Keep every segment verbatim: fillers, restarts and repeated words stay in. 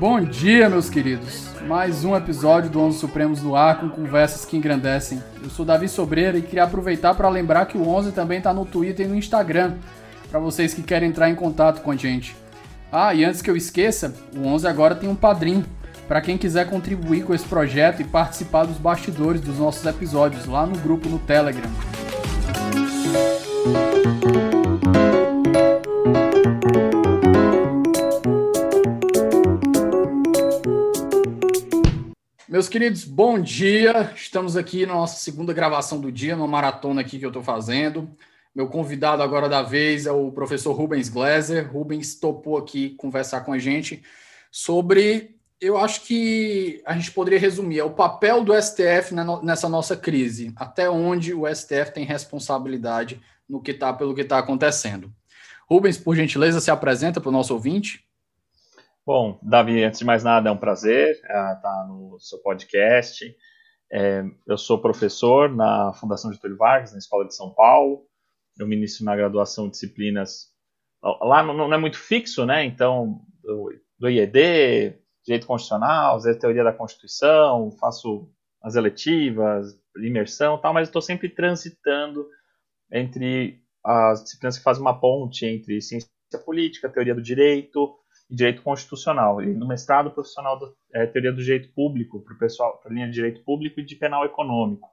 Bom dia, meus queridos. Mais um episódio do onze Supremos no ar com conversas que engrandecem. Eu sou Davi Sobreira e queria aproveitar para lembrar que o onze também está no Twitter e no Instagram, para vocês que querem entrar em contato com a gente. Ah, e antes que eu esqueça, o onze agora tem um padrinho, para quem quiser contribuir com esse projeto e participar dos bastidores dos nossos episódios lá no grupo no Telegram. Meus queridos, bom dia. Estamos aqui na nossa segunda gravação do dia, numa maratona aqui que eu estou fazendo. Meu convidado agora da vez é o professor Rubens Glezer. Rubens topou aqui conversar com a gente sobre, eu acho que a gente poderia resumir, é o papel do S T F nessa nossa crise, até onde o S T F tem responsabilidade no que tá, pelo que está acontecendo. Rubens, por gentileza, se apresenta para o nosso ouvinte. Bom, Davi, antes de mais nada, é um prazer estar no seu podcast. É, eu sou professor na Fundação Getúlio Vargas, na Escola de São Paulo. Eu ministro na graduação disciplinas... Lá não, não é muito fixo, né? Então, do, do I E D, Direito Constitucional, às vezes Teoria da Constituição, faço as eletivas, imersão e tal, mas estou sempre transitando entre as disciplinas que fazem uma ponte entre ciência política, teoria do direito... Direito Constitucional, e no mestrado profissional da é, Teoria do Direito Público, para o pessoal, para a linha de Direito Público e de Penal Econômico.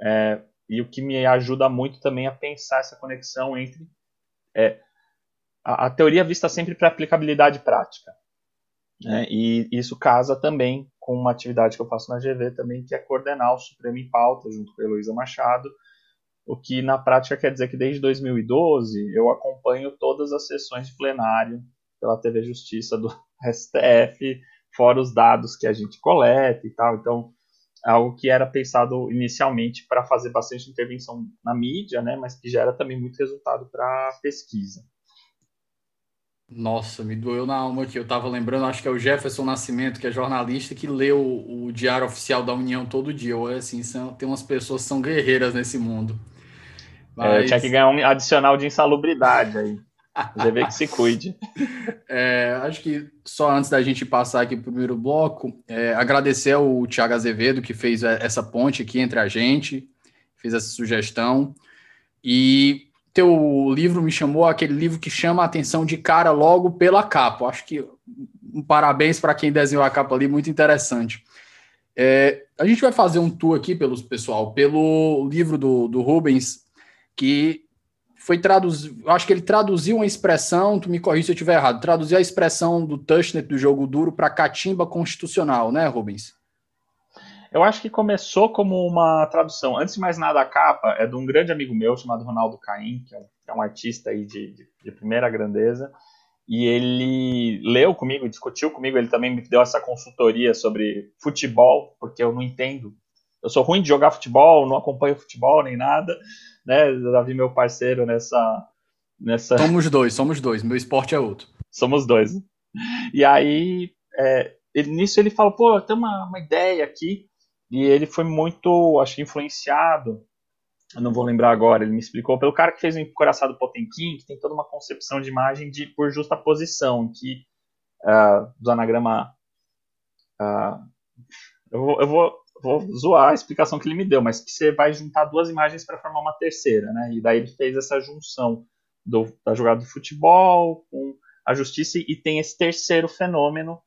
É, e o que me ajuda muito também a pensar essa conexão entre é, a, a teoria vista sempre para aplicabilidade prática. Né? E isso casa também com uma atividade que eu faço na G V também, que é coordenar o Supremo em Pauta, junto com a Eloísa Machado, o que na prática quer dizer que desde dois mil e doze eu acompanho todas as sessões de plenário pela T V Justiça do S T F, fora os dados que a gente coleta e tal. Então, algo que era pensado inicialmente para fazer bastante intervenção na mídia, né, mas que gera também muito resultado para a pesquisa. Nossa, me doeu na alma aqui. Eu estava lembrando, acho que é o Jefferson Nascimento, que é jornalista, que leu o Diário Oficial da União todo dia. Olha, assim, são, tem umas pessoas que são guerreiras nesse mundo. Mas... É, eu tinha que ganhar um adicional de insalubridade aí. Já vê que se cuide. É, acho que só antes da gente passar aqui para o primeiro bloco, é, agradecer ao Tiago Azevedo, que fez essa ponte aqui entre a gente, fez essa sugestão. E teu livro me chamou, aquele livro que chama a atenção de cara logo pela capa. Acho que um parabéns para quem desenhou a capa ali, muito interessante. É, a gente vai fazer um tour aqui, pelos, pessoal, pelo livro do, do Rubens, que... Foi traduzir, acho que ele traduziu uma expressão, tu me corrija se eu estiver errado, traduziu a expressão do Tushnet, do jogo duro, para catimba constitucional, né, Rubens? Eu acho que começou como uma tradução. Antes de mais nada, a capa é de um grande amigo meu chamado Ronaldo Caim, que é um, que é um artista aí de, de, de primeira grandeza, e ele leu comigo, discutiu comigo, ele também me deu essa consultoria sobre futebol, porque eu não entendo. Eu sou ruim de jogar futebol, não acompanho futebol nem nada, né? Davi, meu parceiro nessa, nessa... Somos dois, somos dois. Meu esporte é outro. Somos dois. E aí, é, ele, nisso ele falou, pô, tem uma, uma ideia aqui. E ele foi muito, acho que influenciado, eu não vou lembrar agora, ele me explicou, pelo cara que fez o Encoraçado Potemkin, que tem toda uma concepção de imagem de, por justa posição, que uh, do anagrama... Uh, eu vou... Eu vou vou zoar a explicação que ele me deu, mas que você vai juntar duas imagens para formar uma terceira, né? E daí ele fez essa junção do, da jogada do futebol com a justiça e tem esse terceiro fenômeno,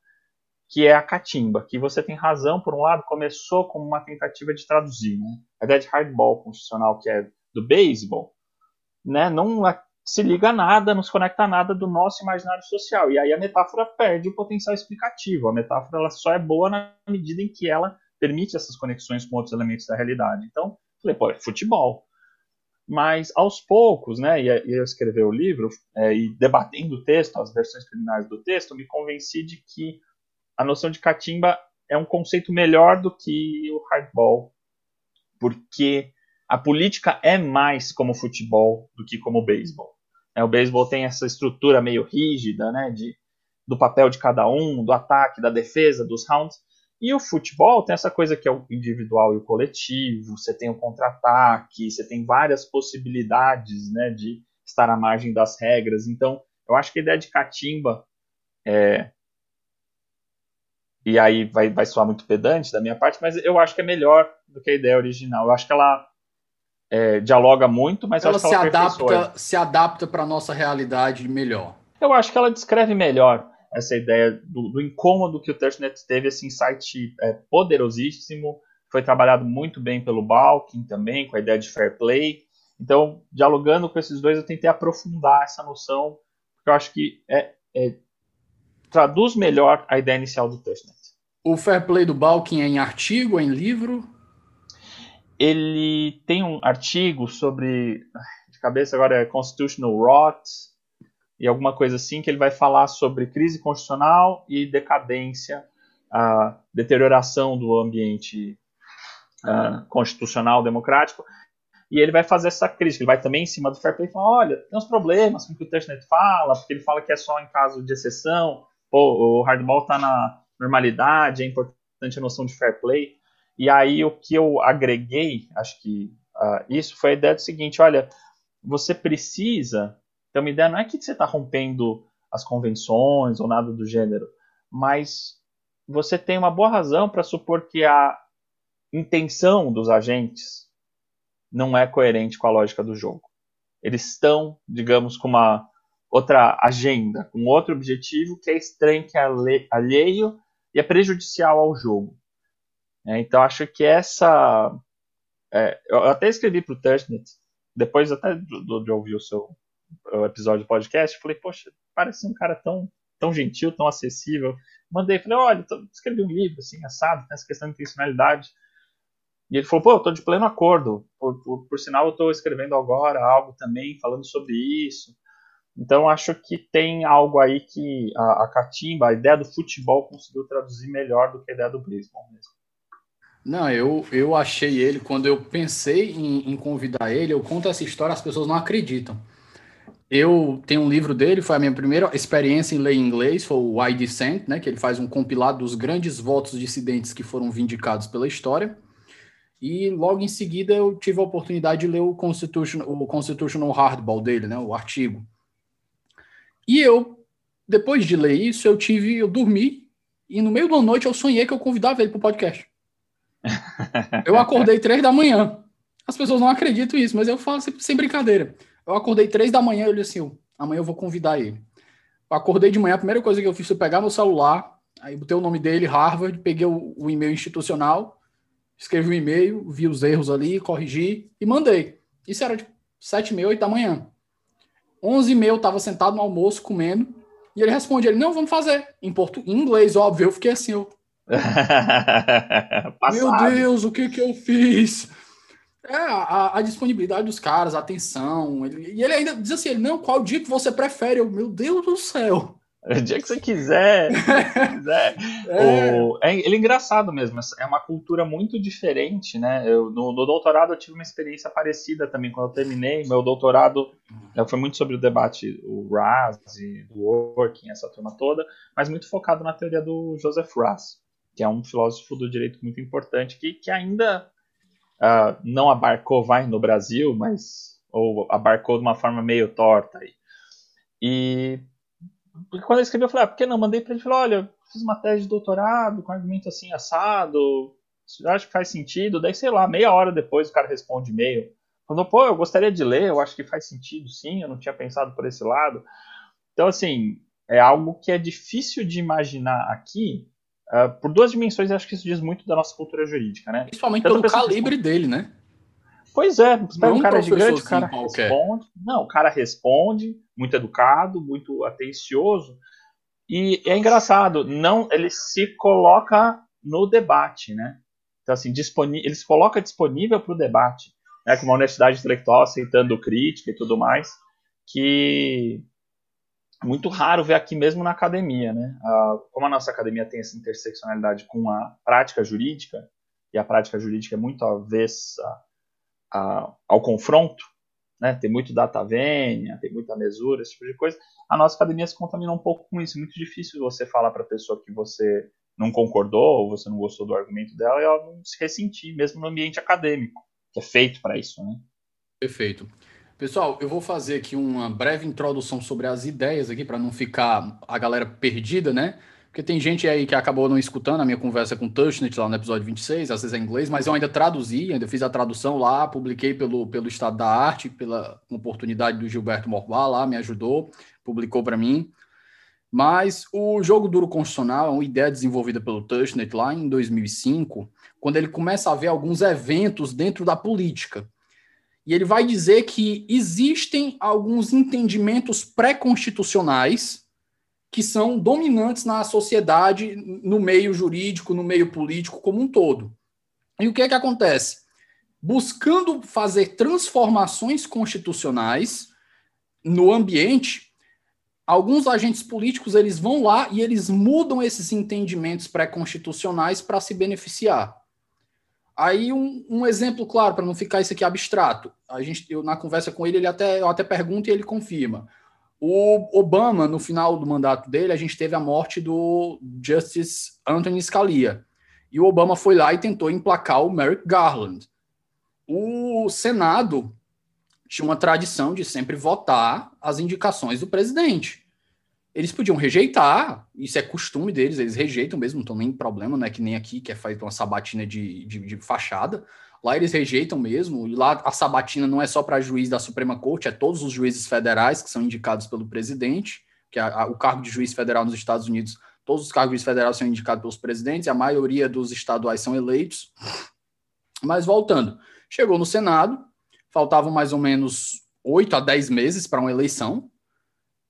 que é a catimba, que você tem razão, por um lado, começou como uma tentativa de traduzir, né? A ideia de hardball constitucional, que é do beisebol, né? Não se liga a nada, não se conecta a nada do nosso imaginário social. E aí a metáfora perde o potencial explicativo. A metáfora ela só é boa na medida em que ela permite essas conexões com outros elementos da realidade. Então, falei, pô, é futebol. Mas, aos poucos, né, e eu escrever o livro, é, e debatendo o texto, as versões preliminares do texto, me convenci de que a noção de catimba é um conceito melhor do que o hardball porque a política é mais como futebol do que como beisebol. É, o beisebol tem essa estrutura meio rígida, né, de, do papel de cada um, do ataque, da defesa, dos rounds. E o futebol tem essa coisa que é o individual e o coletivo, você tem o contra-ataque, você tem várias possibilidades, né, de estar à margem das regras. Então, eu acho que a ideia de catimba, é, e aí vai, vai soar muito pedante da minha parte, mas eu acho que é melhor do que a ideia original. Eu acho que ela é, dialoga muito, mas ela, acho que ela se adapta, se adapta para a nossa realidade melhor. Eu acho que ela descreve melhor essa ideia do, do incômodo que o Tushnet teve, esse insight é, poderosíssimo, foi trabalhado muito bem pelo Balkin também, com a ideia de fair play. Então, dialogando com esses dois, eu tentei aprofundar essa noção, porque eu acho que é, é, traduz melhor a ideia inicial do Tushnet. O fair play do Balkin é em artigo, é em livro? Ele tem um artigo sobre, de cabeça agora, é Constitutional Rot, e alguma coisa assim, que ele vai falar sobre crise constitucional e decadência, a deterioração do ambiente uh, constitucional democrático, e ele vai fazer essa crítica, ele vai também em cima do fair play e fala, olha, tem uns problemas com o que o Tushnet fala, porque ele fala que é só em caso de exceção, pô, o hardball tá na normalidade, é importante a noção de fair play, e aí o que eu agreguei, acho que uh, isso, foi a ideia do seguinte, olha, você precisa... Então, a ideia não é que você está rompendo as convenções ou nada do gênero, mas você tem uma boa razão para supor que a intenção dos agentes não é coerente com a lógica do jogo. Eles estão, digamos, com uma outra agenda, com outro objetivo que é estranho, que é alheio e é prejudicial ao jogo. É, então, acho que essa... É, eu até escrevi para o Tushnet, depois até de ouvir o seu... o episódio do podcast, falei, poxa, parece um cara tão, tão gentil, tão acessível. Mandei, falei, olha, tô, escrevi um livro, assim, assado, nessa questão de intencionalidade. E ele falou, pô, eu tô de pleno acordo. Por, por, por sinal, eu tô escrevendo agora algo também, falando sobre isso. Então, acho que tem algo aí que a, a catimba, a ideia do futebol, conseguiu traduzir melhor do que a ideia do beisebol mesmo. Não, eu, eu achei ele, quando eu pensei em, em convidar ele, eu conto essa história, as pessoas não acreditam. Eu tenho um livro dele, foi a minha primeira experiência em ler em inglês, foi o Why Dissent, né, que ele faz um compilado dos grandes votos dissidentes que foram vindicados pela história. E logo em seguida eu tive a oportunidade de ler o Constitutional, o Constitutional Hardball dele, né, o artigo. E eu, depois de ler isso, eu tive, eu dormi e no meio da noite eu sonhei que eu convidava ele para o podcast. Eu acordei três da manhã. As pessoas não acreditam nisso, mas eu falo sempre, sem brincadeira. Eu acordei três da manhã e eu disse assim, amanhã eu vou convidar ele. Eu acordei de manhã, a primeira coisa que eu fiz foi pegar meu celular, aí botei o nome dele, Harvard, peguei o, o e-mail institucional, escrevi o e-mail, vi os erros ali, corrigi e mandei. Isso era tipo sete e meia, oito da manhã. Onze e meia eu estava sentado no almoço, comendo, e ele responde, ele, não, vamos fazer. Em, portu... em inglês, óbvio, eu fiquei assim, eu... meu Deus, o que que eu fiz? É, a, a disponibilidade dos caras, a atenção. Ele, e ele ainda diz assim, ele, não, qual dia que você prefere? Eu, meu Deus do céu. É o dia que você quiser. Que quiser. É. O, é, ele é engraçado mesmo, é uma cultura muito diferente, né? Eu, no, no doutorado eu tive uma experiência parecida também, quando eu terminei. Meu doutorado foi muito sobre o debate, o Raz, do Working, essa turma toda, mas muito focado na teoria do Joseph Raz, que é um filósofo do direito muito importante, que, que ainda... Uh, não abarcou, vai, no Brasil, mas ou abarcou de uma forma meio torta. Aí. E quando eu escrevi, eu falei, ah, por que não? Mandei para ele, falei, olha, fiz uma tese de doutorado com argumento assim, assado, acho que faz sentido. Daí, sei lá, meia hora depois o cara responde e-mail. Falou, pô, eu gostaria de ler, eu acho que faz sentido, sim, eu não tinha pensado por esse lado. Então, assim, é algo que é difícil de imaginar aqui, Uh, por duas dimensões, acho que isso diz muito da nossa cultura jurídica, né? Principalmente tanto pelo calibre que... dele, né? Pois é, não, um cara gigante, o cara qualquer. responde. Não, o cara responde, muito educado, muito atencioso. E é engraçado, não, ele se coloca no debate, né? Então, assim, dispon... ele se coloca disponível para o debate, né? Com uma honestidade intelectual, aceitando crítica e tudo mais, que... muito raro ver aqui mesmo na academia, né? Ah, como a nossa academia tem essa interseccionalidade com a prática jurídica, e a prática jurídica é muito avessa a, ao confronto, né? Tem muito data vênia, tem muita mesura, esse tipo de coisa, a nossa academia se contaminou um pouco com isso. É muito difícil você falar para a pessoa que você não concordou ou você não gostou do argumento dela e ela não se ressentir, mesmo no ambiente acadêmico, que é feito para isso, né? Perfeito. Pessoal, eu vou fazer aqui uma breve introdução sobre as ideias aqui, para não ficar a galera perdida, né? Porque tem gente aí que acabou não escutando a minha conversa com o Tushnet lá no episódio vinte e seis, às vezes é em inglês, mas eu ainda traduzi, ainda fiz a tradução lá, publiquei pelo, pelo Estado da Arte, pela oportunidade do Gilberto Morval lá, me ajudou, publicou para mim. Mas o jogo duro constitucional é uma ideia desenvolvida pelo Tushnet lá em dois mil e cinco, quando ele começa a ver alguns eventos dentro da política. E ele vai dizer que existem alguns entendimentos pré-constitucionais que são dominantes na sociedade, no meio jurídico, no meio político como um todo. E o que é que acontece? Buscando fazer transformações constitucionais no ambiente, alguns agentes políticos eles vão lá e eles mudam esses entendimentos pré-constitucionais para se beneficiar. Aí um, um exemplo claro, para não ficar isso aqui abstrato. A gente, eu, na conversa com ele, ele até, eu até pergunto e ele confirma. O Obama, no final do mandato dele, a gente teve a morte do Justice Anthony Scalia. E o Obama foi lá e tentou emplacar o Merrick Garland. O Senado tinha uma tradição de sempre votar as indicações do presidente. Eles podiam rejeitar, isso é costume deles, eles rejeitam mesmo, não tem nem problema, não é que nem aqui, que é fazer uma sabatina de, de, de fachada. Lá eles rejeitam mesmo, e lá a sabatina não é só para juiz da Suprema Corte, é todos os juízes federais que são indicados pelo presidente, que é a, o cargo de juiz federal nos Estados Unidos, todos os cargos federais são indicados pelos presidentes, e a maioria dos estaduais são eleitos. Mas voltando, chegou no Senado, faltavam mais ou menos oito a dez meses para uma eleição,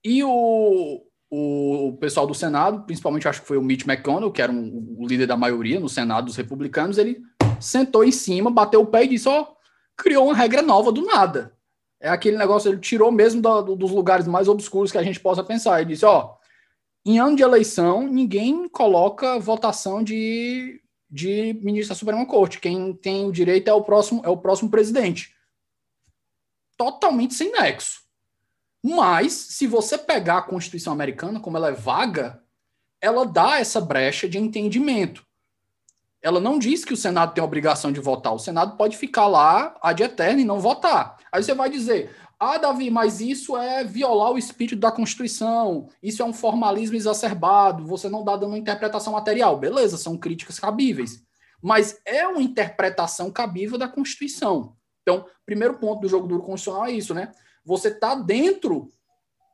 e o... o pessoal do Senado, principalmente acho que foi o Mitch McConnell, que era um, o líder da maioria no Senado dos republicanos, ele sentou em cima, bateu o pé e disse, ó, criou uma regra nova do nada. É aquele negócio, ele tirou mesmo do, do, dos lugares mais obscuros que a gente possa pensar. Ele disse, ó, em ano de eleição, ninguém coloca votação de, de ministro da Suprema Corte. Quem tem o direito é o próximo, é o próximo presidente. Totalmente sem nexo. Mas, se você pegar a Constituição americana, como ela é vaga, ela dá essa brecha de entendimento. Ela não diz que o Senado tem a obrigação de votar. O Senado pode ficar lá ad eterno e não votar. Aí você vai dizer, ah, Davi, mas isso é violar o espírito da Constituição, isso é um formalismo exacerbado, você não está dando uma interpretação material. Beleza, são críticas cabíveis. Mas é uma interpretação cabível da Constituição. Então, primeiro ponto do jogo duro constitucional é isso, né? Você está dentro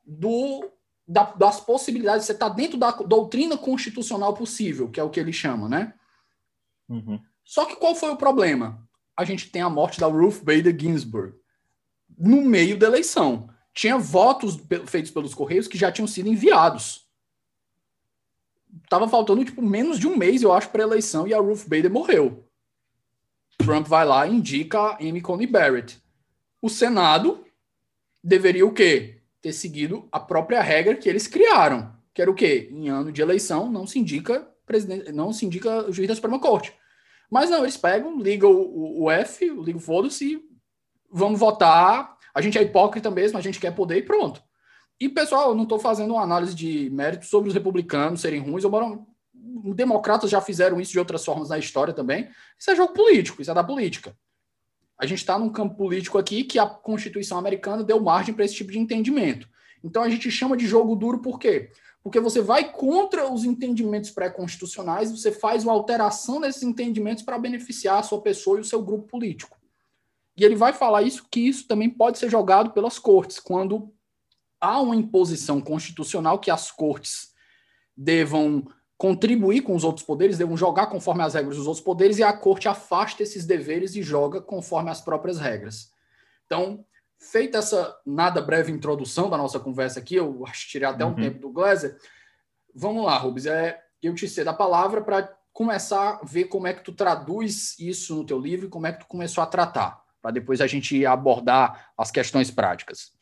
do, da, das possibilidades, você está dentro da doutrina constitucional possível, que é o que ele chama, né? Uhum. Só que qual foi o problema? A gente tem a morte da Ruth Bader Ginsburg no meio da eleição. Tinha votos feitos pelos Correios que já tinham sido enviados. Estava faltando tipo, menos de um mês, eu acho, para a eleição e a Ruth Bader morreu. Trump vai lá e indica a Amy Coney Barrett. O Senado deveria o quê? Ter seguido a própria regra que eles criaram, que era o quê? Em ano de eleição não se indica presidente, não se indica o juiz da Suprema Corte. Mas não, eles pegam, ligam o, o F, ligam o foda-se e vamos votar. A gente é hipócrita mesmo, a gente quer poder e pronto. E, pessoal, eu não estou fazendo uma análise de mérito sobre os republicanos serem ruins, embora os democratas já fizeram isso de outras formas na história também. Isso é jogo político, isso é da política. A gente está num campo político aqui que a Constituição americana deu margem para esse tipo de entendimento. Então a gente chama de jogo duro por quê? Porque você vai contra os entendimentos pré-constitucionais, você faz uma alteração desses entendimentos para beneficiar a sua pessoa e o seu grupo político. E ele vai falar isso, que isso também pode ser jogado pelas cortes, quando há uma imposição constitucional que as cortes devam contribuir com os outros poderes, devam jogar conforme as regras dos outros poderes, e a corte afasta esses deveres e joga conforme as próprias regras. Então, feita essa nada breve introdução da nossa conversa aqui, eu tirei até um uhum. tempo do Glezer, vamos lá, Rubens, é, eu te cedo a palavra para começar a ver como é que tu traduz isso no teu livro e como é que tu começou a tratar, para depois a gente abordar as questões práticas.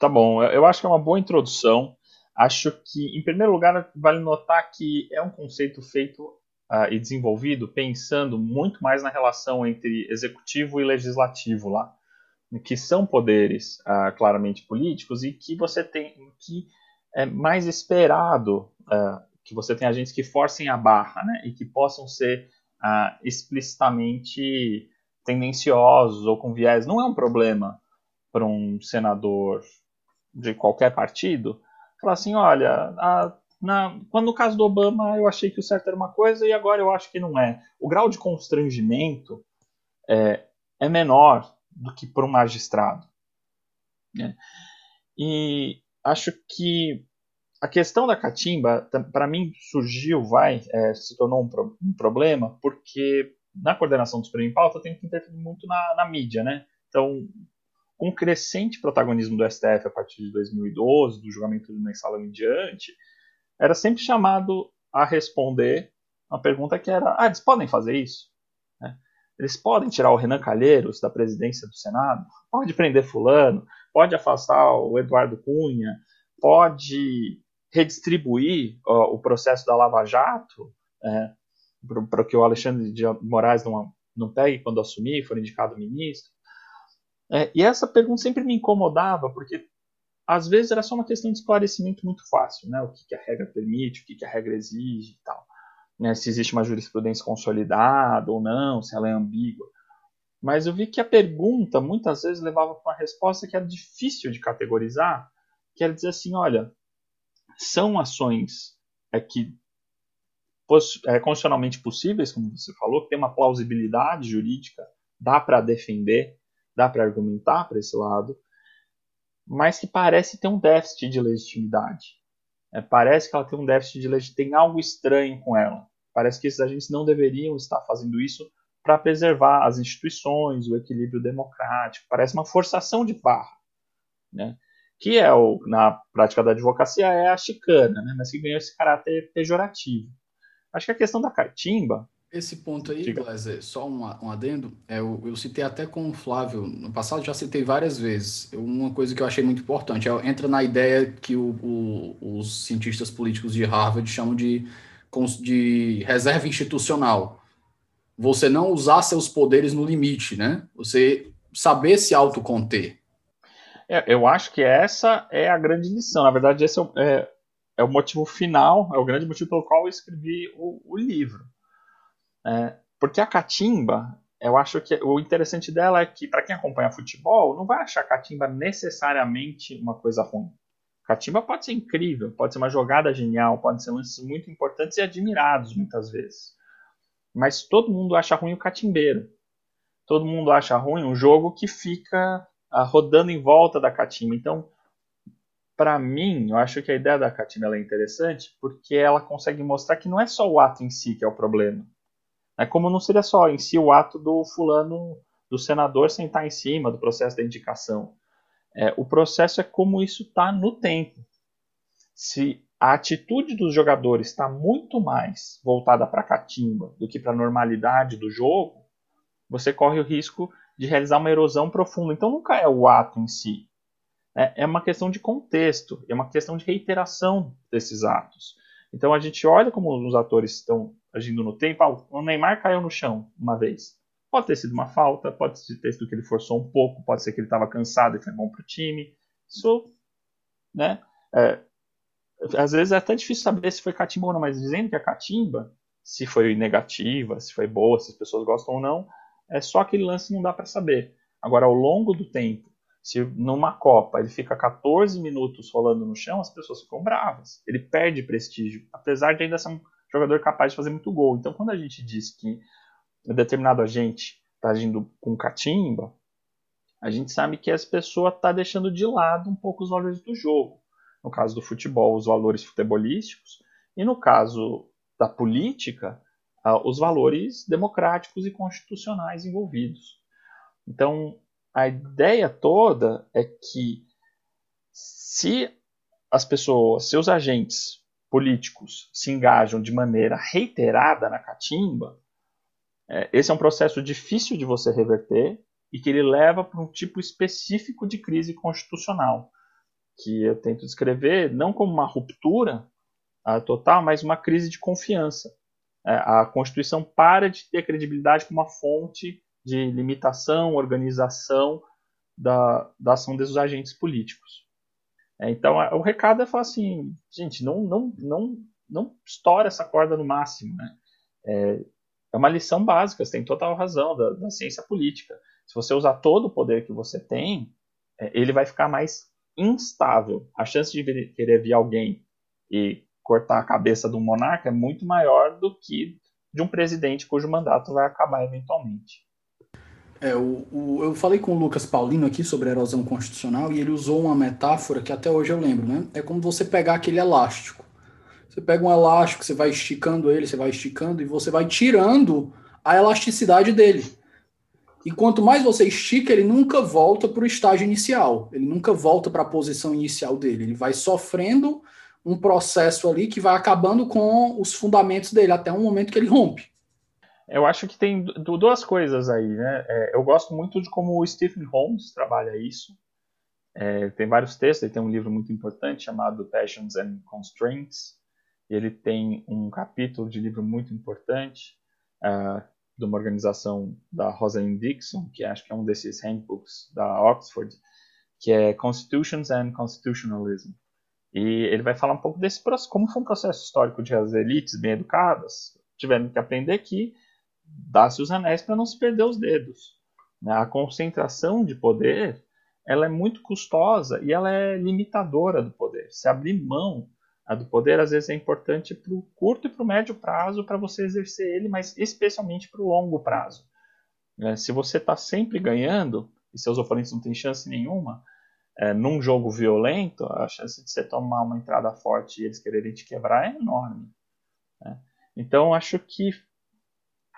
Tá bom, eu acho que é uma boa introdução. Acho que, em primeiro lugar, vale notar que é um conceito feito uh, e desenvolvido pensando muito mais na relação entre executivo e legislativo lá, que são poderes uh, claramente políticos e que você tem, que é mais esperado uh, que você tenha agentes que forcem a barra, né, e que possam ser uh, explicitamente tendenciosos ou com viés. Não é um problema para um senador de qualquer partido falar assim, olha, a, na, quando no caso do Obama eu achei que o certo era uma coisa e agora eu acho que não é. O grau de constrangimento é, é menor do que para um magistrado. É. E acho que a questão da catimba, para mim, surgiu, vai, é, se tornou um, pro, um problema, porque na coordenação do Supremo em Pauta tem que interferir muito na, na mídia, né? Então, com o crescente protagonismo do S T F a partir de dois mil e doze, do julgamento do Mensalão em diante, era sempre chamado a responder uma pergunta que era, ah, eles podem fazer isso? É. Eles podem tirar o Renan Calheiros da presidência do Senado? Pode prender fulano? Pode afastar o Eduardo Cunha? Pode redistribuir ó, o processo da Lava Jato é, para que o Alexandre de Moraes não, não pegue quando assumir, for indicado ministro? É, e essa pergunta sempre me incomodava, porque às vezes era só uma questão de esclarecimento muito fácil, né? O que, que a regra permite, o que, que a regra exige e tal. Né? Se existe uma jurisprudência consolidada ou não, se ela é ambígua. Mas eu vi que a pergunta muitas vezes levava para uma resposta que era difícil de categorizar, que era dizer assim, olha, são ações é, que é, constitucionalmente possíveis, como você falou, que tem uma plausibilidade jurídica, dá para defender, dá para argumentar para esse lado, mas que parece ter um déficit de legitimidade. É, parece que ela tem um déficit de legitimidade, tem algo estranho com ela. Parece que esses agentes não deveriam estar fazendo isso para preservar as instituições, o equilíbrio democrático. Parece uma forçação de barra, né? Que é o, na prática da advocacia é a chicana, né? Mas que ganhou esse caráter pejorativo. Acho que a questão da catimba... Esse ponto aí, Glezer, só um, um adendo, é, eu, eu citei até com o Flávio, no passado já citei várias vezes, uma coisa que eu achei muito importante, é, entra na ideia que o, o, os cientistas políticos de Harvard chamam de, de reserva institucional. Você não usar seus poderes no limite, né? Você saber se autoconter. Eu acho que essa é a grande lição. Na verdade, esse é o, é, é o motivo final, é o grande motivo pelo qual eu escrevi o, o livro. É, porque a catimba, eu acho que o interessante dela é que, para quem acompanha futebol, não vai achar a catimba necessariamente uma coisa ruim. Catimba pode ser incrível, pode ser uma jogada genial, pode ser lances muito importantes e admirados muitas vezes. Mas todo mundo acha ruim o catimbeiro. Todo mundo acha ruim um jogo que fica... rodando em volta da catimba. Então, para mim, eu acho que a ideia da catimba ela é interessante porque ela consegue mostrar que não é só o ato em si que é o problema. É como não seria só em si o ato do fulano, do senador sentar em cima do processo da indicação. É, o processo é como isso está no tempo. Se a atitude dos jogadores está muito mais voltada para a catimba do que para a normalidade do jogo, você corre o risco de realizar uma erosão profunda. Então nunca é o ato em si. É uma questão de contexto, é uma questão de reiteração desses atos. Então a gente olha como os atores estão agindo no tempo. Ah, o Neymar caiu no chão uma vez. Pode ter sido uma falta, pode ter sido que ele forçou um pouco, pode ser que ele estava cansado e foi bom para o time. Isso, né? É, às vezes é até difícil saber se foi catimba ou não, mas dizendo que a catimba, se foi negativa, se foi boa, se as pessoas gostam ou não, é só aquele lance não dá para saber. Agora, ao longo do tempo, se numa Copa ele fica catorze minutos rolando no chão, as pessoas ficam bravas. Ele perde prestígio, apesar de ainda ser um jogador capaz de fazer muito gol. Então, quando a gente diz que determinado agente está agindo com catimba, a gente sabe que essa pessoa está deixando de lado um pouco os valores do jogo. No caso do futebol, os valores futebolísticos. E no caso da política, os valores democráticos e constitucionais envolvidos. Então, a ideia toda é que se as pessoas, seus agentes políticos se engajam de maneira reiterada na catimba, esse é um processo difícil de você reverter e que ele leva para um tipo específico de crise constitucional, que eu tento descrever não como uma ruptura total, mas uma crise de confiança. a Constituição para de ter credibilidade como uma fonte de limitação, organização da, da ação dos agentes políticos. Então, o recado é falar assim, gente, não, não, não, não estoura essa corda no máximo, né? É, é uma lição básica, você tem total razão, da, da ciência política. Se você usar todo o poder que você tem, é, ele vai ficar mais instável. A chance de vir, querer vir alguém e cortar a cabeça de um monarca é muito maior do que de um presidente cujo mandato vai acabar eventualmente. É, o, o, eu falei com o Lucas Paulino aqui sobre a erosão constitucional e ele usou uma metáfora que até hoje eu lembro, né? É como você pegar aquele elástico. Você pega um elástico, você vai esticando ele, você vai esticando e você vai tirando a elasticidade dele. E quanto mais você estica, ele nunca volta para o estágio inicial. Ele nunca volta para a posição inicial dele. Ele vai sofrendo um processo ali que vai acabando com os fundamentos dele até um momento que ele rompe. Eu acho que tem duas coisas aí, né? É, eu gosto muito de como o Stephen Holmes trabalha isso. É, tem vários textos, ele tem um livro muito importante chamado Passions and Constraints. Ele tem um capítulo de livro muito importante uh, de uma organização da Rosalind Dixon, que acho que é um desses handbooks da Oxford, que é Constitutions and Constitutionalism. E ele vai falar um pouco desse processo, como foi um processo histórico de as elites bem educadas tiveram que aprender que dá-se os anéis para não se perder os dedos. A concentração de poder, ela é muito custosa e ela é limitadora do poder. Se abrir mão do poder, às vezes, é importante para o curto e para o médio prazo, para você exercer ele, mas especialmente para o longo prazo. Se você está sempre ganhando e seus oponentes não têm chance nenhuma, num jogo violento, a chance de você tomar uma entrada forte e eles quererem te quebrar é enorme. Então, acho que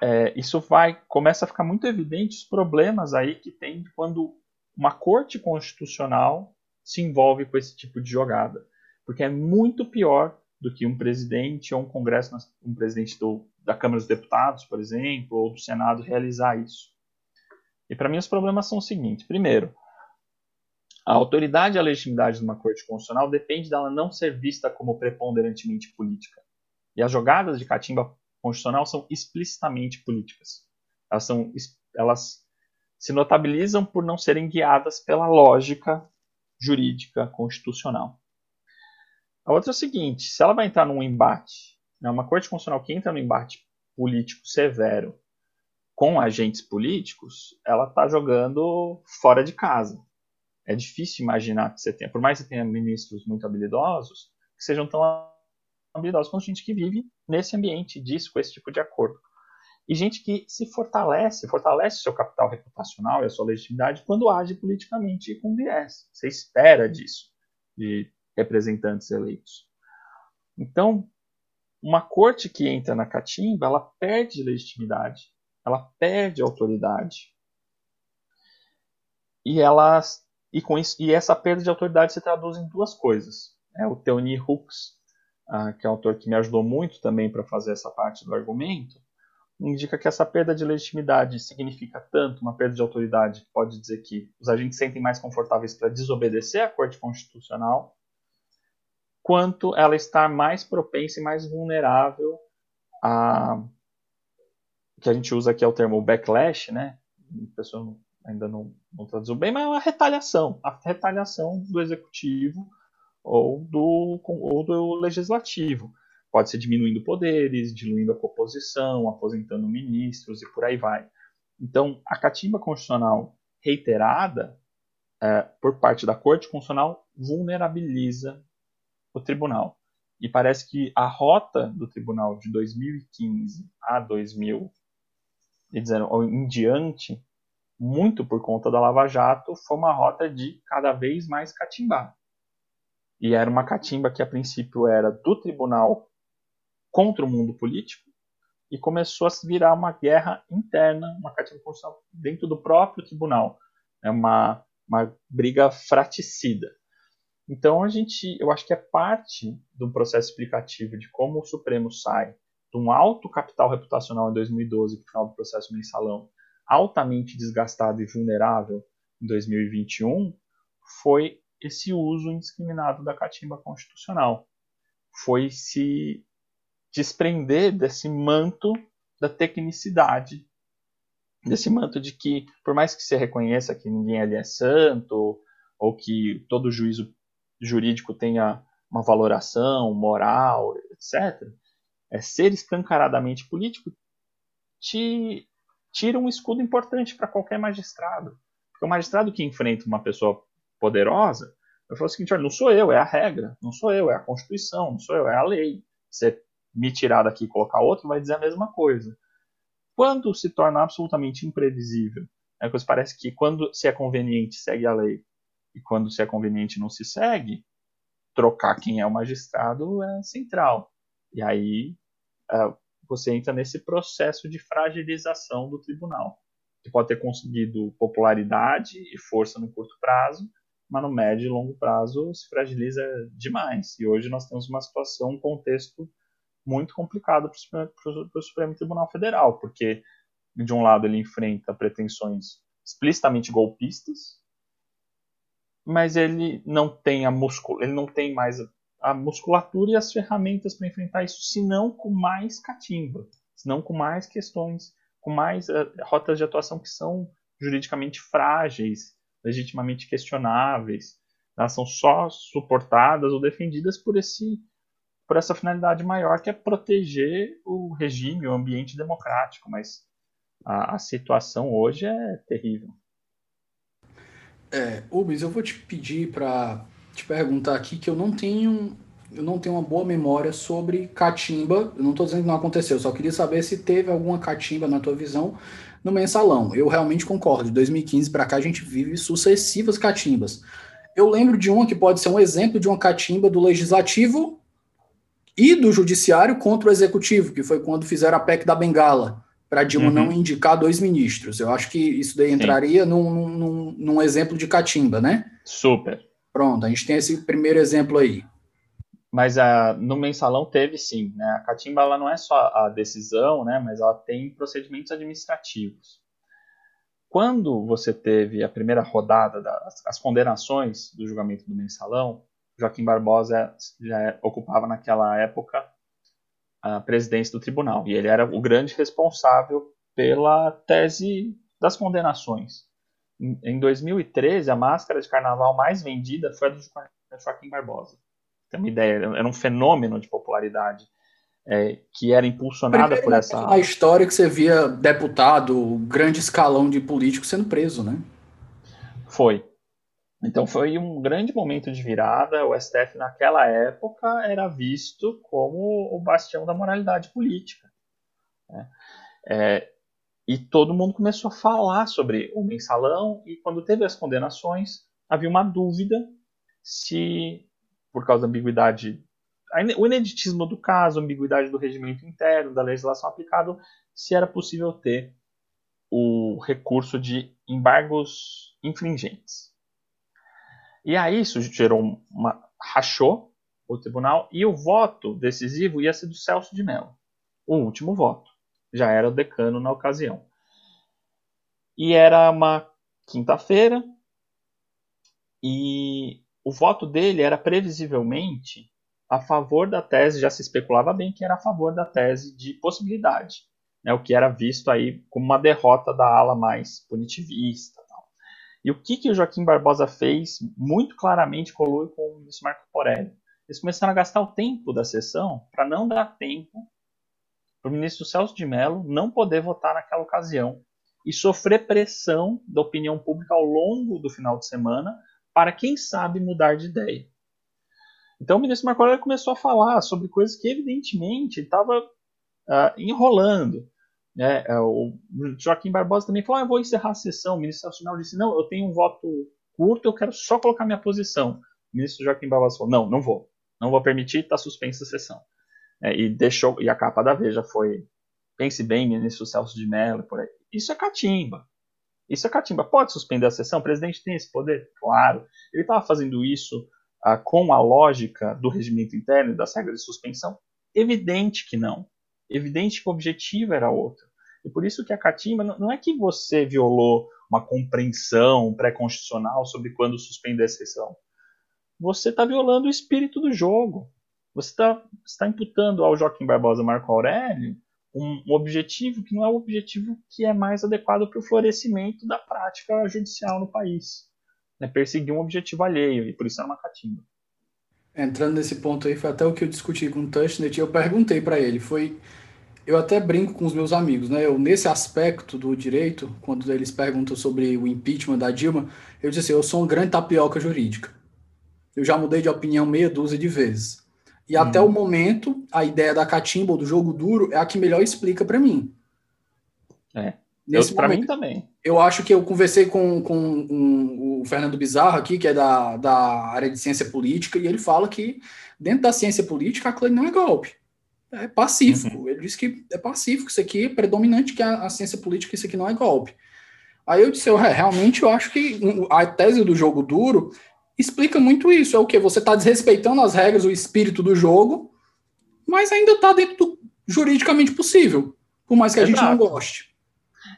É, isso vai, começa a ficar muito evidente os problemas aí que tem quando uma corte constitucional se envolve com esse tipo de jogada. Porque é muito pior do que um presidente ou um congresso, um presidente do, da Câmara dos Deputados, por exemplo, ou do Senado realizar isso. E para mim os problemas são os seguintes. Primeiro, a autoridade e a legitimidade de uma corte constitucional depende dela não ser vista como preponderantemente política. E as jogadas de catimba constitucional são explicitamente políticas. Elas, são, elas se notabilizam por não serem guiadas pela lógica jurídica constitucional. A outra é o seguinte, se ela vai entrar num embate, né, uma corte constitucional que entra num embate político severo com agentes políticos, ela está jogando fora de casa. É difícil imaginar que você tenha, por mais que você tenha ministros muito habilidosos, que sejam tão habilidosos com gente que vive nesse ambiente disso, com esse tipo de acordo. E gente que se fortalece, fortalece o seu capital reputacional e a sua legitimidade quando age politicamente com viés. Você espera disso, de representantes eleitos. Então, uma corte que entra na catimba, ela perde legitimidade, ela perde autoridade. E, ela, e, com isso, e essa perda de autoridade se traduz em duas coisas. É o Theoni Hooks, Uh, que é um autor que me ajudou muito também para fazer essa parte do argumento, indica que essa perda de legitimidade significa tanto uma perda de autoridade que pode dizer que os agentes se sentem mais confortáveis para desobedecer à Corte Constitucional, quanto ela estar mais propensa e mais vulnerável a... que a gente usa aqui é o termo backlash, né? A pessoa ainda não, não traduziu bem, mas é uma retaliação. A retaliação do executivo Ou do, ou do legislativo. Pode ser diminuindo poderes, diluindo a composição, aposentando ministros e por aí vai. Então, a catimba constitucional reiterada é, por parte da Corte Constitucional vulnerabiliza o tribunal. E parece que a rota do tribunal de dois mil e quinze a dois mil e dezenove em diante, muito por conta da Lava Jato, foi uma rota de cada vez mais catimbar. E era uma catimba que a princípio era do tribunal contra o mundo político e começou a se virar uma guerra interna, uma catimba constitucional dentro do próprio tribunal. É uma, uma briga fratricida. Então a gente, eu acho que é parte do processo explicativo de como o Supremo sai de um alto capital reputacional em dois mil e doze, no final do processo Mensalão, altamente desgastado e vulnerável em dois mil e vinte e um, foi esse uso indiscriminado da catimba constitucional. Foi se desprender desse manto da tecnicidade, desse manto de que, por mais que se reconheça que ninguém ali é santo, ou, ou que todo juízo jurídico tenha uma valoração moral, etcétera, é ser escancaradamente político te tira um escudo importante para qualquer magistrado. Porque o magistrado que enfrenta uma pessoa poderosa vai falar o seguinte: olha, não sou eu, é a regra, não sou eu, é a Constituição, não sou eu, é a lei. Você me tirar daqui e colocar outro, vai dizer a mesma coisa. Quando se torna absolutamente imprevisível, é que parece que quando se é conveniente segue a lei e quando se é conveniente não se segue, trocar quem é o magistrado é central. E aí você entra nesse processo de fragilização do tribunal, que pode ter conseguido popularidade e força no curto prazo, mas no médio e longo prazo se fragiliza demais. E hoje nós temos uma situação, um contexto muito complicado para o Supremo Tribunal Federal, porque, de um lado, ele enfrenta pretensões explicitamente golpistas, mas ele não tem, a muscul... ele não tem mais a musculatura e as ferramentas para enfrentar isso, senão com mais catimba, senão com mais questões, com mais uh, rotas de atuação que são juridicamente frágeis, legitimamente questionáveis, né? São só suportadas ou defendidas por esse... por essa finalidade maior, que é proteger o regime, o ambiente democrático. Mas a, a situação hoje é terrível. É, Rubens, eu vou te pedir para te perguntar aqui que eu não tenho, eu não tenho uma boa memória sobre catimba. Eu não estou dizendo que não aconteceu, só queria saber se teve alguma catimba, na tua visão, no Mensalão. Eu realmente concordo. De dois mil e quinze para cá a gente vive sucessivas catimbas. Eu lembro de uma que pode ser um exemplo de uma catimba do Legislativo e do Judiciário contra o Executivo, que foi quando fizeram a P E C da Bengala, para Dilma uhum. não indicar dois ministros. Eu acho que isso daí entraria num, num, num exemplo de catimba, né? Super. Pronto, a gente tem esse primeiro exemplo aí. Mas a, no Mensalão teve sim, né? A catimba ela não é só a decisão, né? Mas ela tem procedimentos administrativos. Quando você teve a primeira rodada das as condenações do julgamento do Mensalão, Joaquim Barbosa já ocupava naquela época a presidência do tribunal, e ele era o grande responsável pela tese das condenações. Em dois mil e treze, a máscara de carnaval mais vendida foi a do Joaquim Barbosa. Tem uma ideia, era um fenômeno de popularidade é, que era impulsionada Primeiro, por essa... A história que você via deputado, grande escalão de político sendo preso, né? Foi. Então foi um grande momento de virada. O S T F naquela época era visto como o bastião da moralidade política, né? É, e todo mundo começou a falar sobre o Mensalão, e quando teve as condenações, havia uma dúvida se, por causa da ambiguidade, o ineditismo do caso, a ambiguidade do regimento interno, da legislação aplicada, se era possível ter o recurso de embargos infringentes. E aí isso gerou uma... rachou o tribunal, e o voto decisivo ia ser do Celso de Mello. O último voto. Já era o decano na ocasião. E era uma quinta-feira, e o voto dele era previsivelmente a favor da tese, já se especulava bem que era a favor da tese de possibilidade, né? O que era visto aí como uma derrota da ala mais punitivista. E o que, que o Joaquim Barbosa fez, muito claramente, colui com o ministro Marco Aurélio. Eles começaram a gastar o tempo da sessão para não dar tempo para o ministro Celso de Mello não poder votar naquela ocasião e sofrer pressão da opinião pública ao longo do final de semana para, quem sabe, mudar de ideia. Então o ministro Marco Aurélio começou a falar sobre coisas que, evidentemente, estava uh, enrolando. É, o Joaquim Barbosa também falou: ah, eu vou encerrar a sessão. O ministro Celso de Mello disse: não, eu tenho um voto curto, eu quero só colocar minha posição. O ministro Joaquim Barbosa falou: não, não vou, não vou permitir, está suspensa a sessão. É, e deixou, e a capa da Veja foi: pense bem, ministro Celso de Mello, por aí. Isso é catimba, isso é catimba. Pode suspender a sessão? O presidente tem esse poder? Claro, ele estava fazendo isso ah, com a lógica do regimento interno e das regras de suspensão? Evidente que não. Evidente que o objetivo era outro. E por isso que a catimba não é que você violou uma compreensão pré-constitucional sobre quando suspender a sessão. Você está violando o espírito do jogo. Você está tá imputando ao Joaquim Barbosa e Marco Aurélio um, um objetivo que não é o objetivo que é mais adequado para o florescimento da prática judicial no país. É perseguir um objetivo alheio, e por isso é uma catimba. Entrando nesse ponto aí, foi até o que eu discuti com o Tushnet, e eu perguntei para ele, foi... Eu até brinco com os meus amigos, né? Eu, nesse aspecto do direito, quando eles perguntam sobre o impeachment da Dilma, eu disse assim, eu sou um grande tapioca jurídica. Eu já mudei de opinião meia dúzia de vezes. E hum. até o momento, a ideia da catimba ou do jogo duro é a que melhor explica para mim. É, para mim também. Eu acho que eu conversei com, com um, o Fernando Bizarro aqui, que é da, da área de ciência política, e ele fala que dentro da ciência política a Cleide não é golpe. É pacífico. Uhum. Ele disse que é pacífico. Isso aqui é predominante, que a, a ciência política, isso aqui não é golpe. Aí eu disse, eu, é, realmente eu acho que a tese do jogo duro explica muito isso. É o quê? Você está desrespeitando as regras, o espírito do jogo, mas ainda está dentro do juridicamente possível, por mais que a Exato. gente não goste.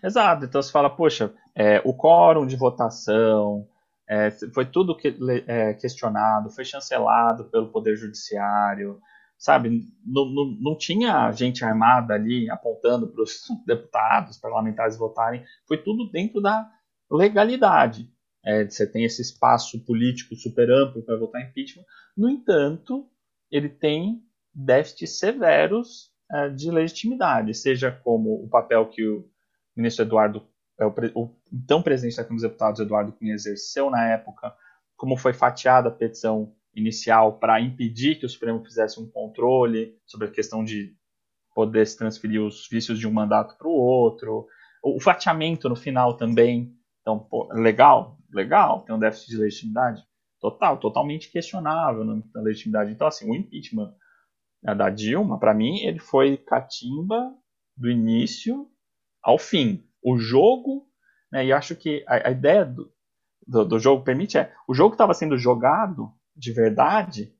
Exato. Então você fala, poxa, é, o quórum de votação, é, foi tudo que, é, questionado, foi chancelado pelo Poder Judiciário... Sabe, não, não, não tinha gente armada ali apontando para os deputados, parlamentares votarem, foi tudo dentro da legalidade. É, você tem esse espaço político super amplo para votar impeachment, no entanto, ele tem déficits severos é, de legitimidade, seja como o papel que o ministro Eduardo, é, o, o então presidente da Câmara dos Deputados, Eduardo Cunha, exerceu na época, como foi fatiada a petição inicial para impedir que o Supremo fizesse um controle sobre a questão de poder se transferir os vícios de um mandato para o outro. O fatiamento no final também. Então, pô, legal, legal, tem um déficit de legitimidade total, totalmente questionável na legitimidade. Então, assim, o impeachment da Dilma, para mim, ele foi catimba do início ao fim. O jogo, né, e acho que a, a ideia do, do, do jogo permite é, o jogo que estava sendo jogado de verdade,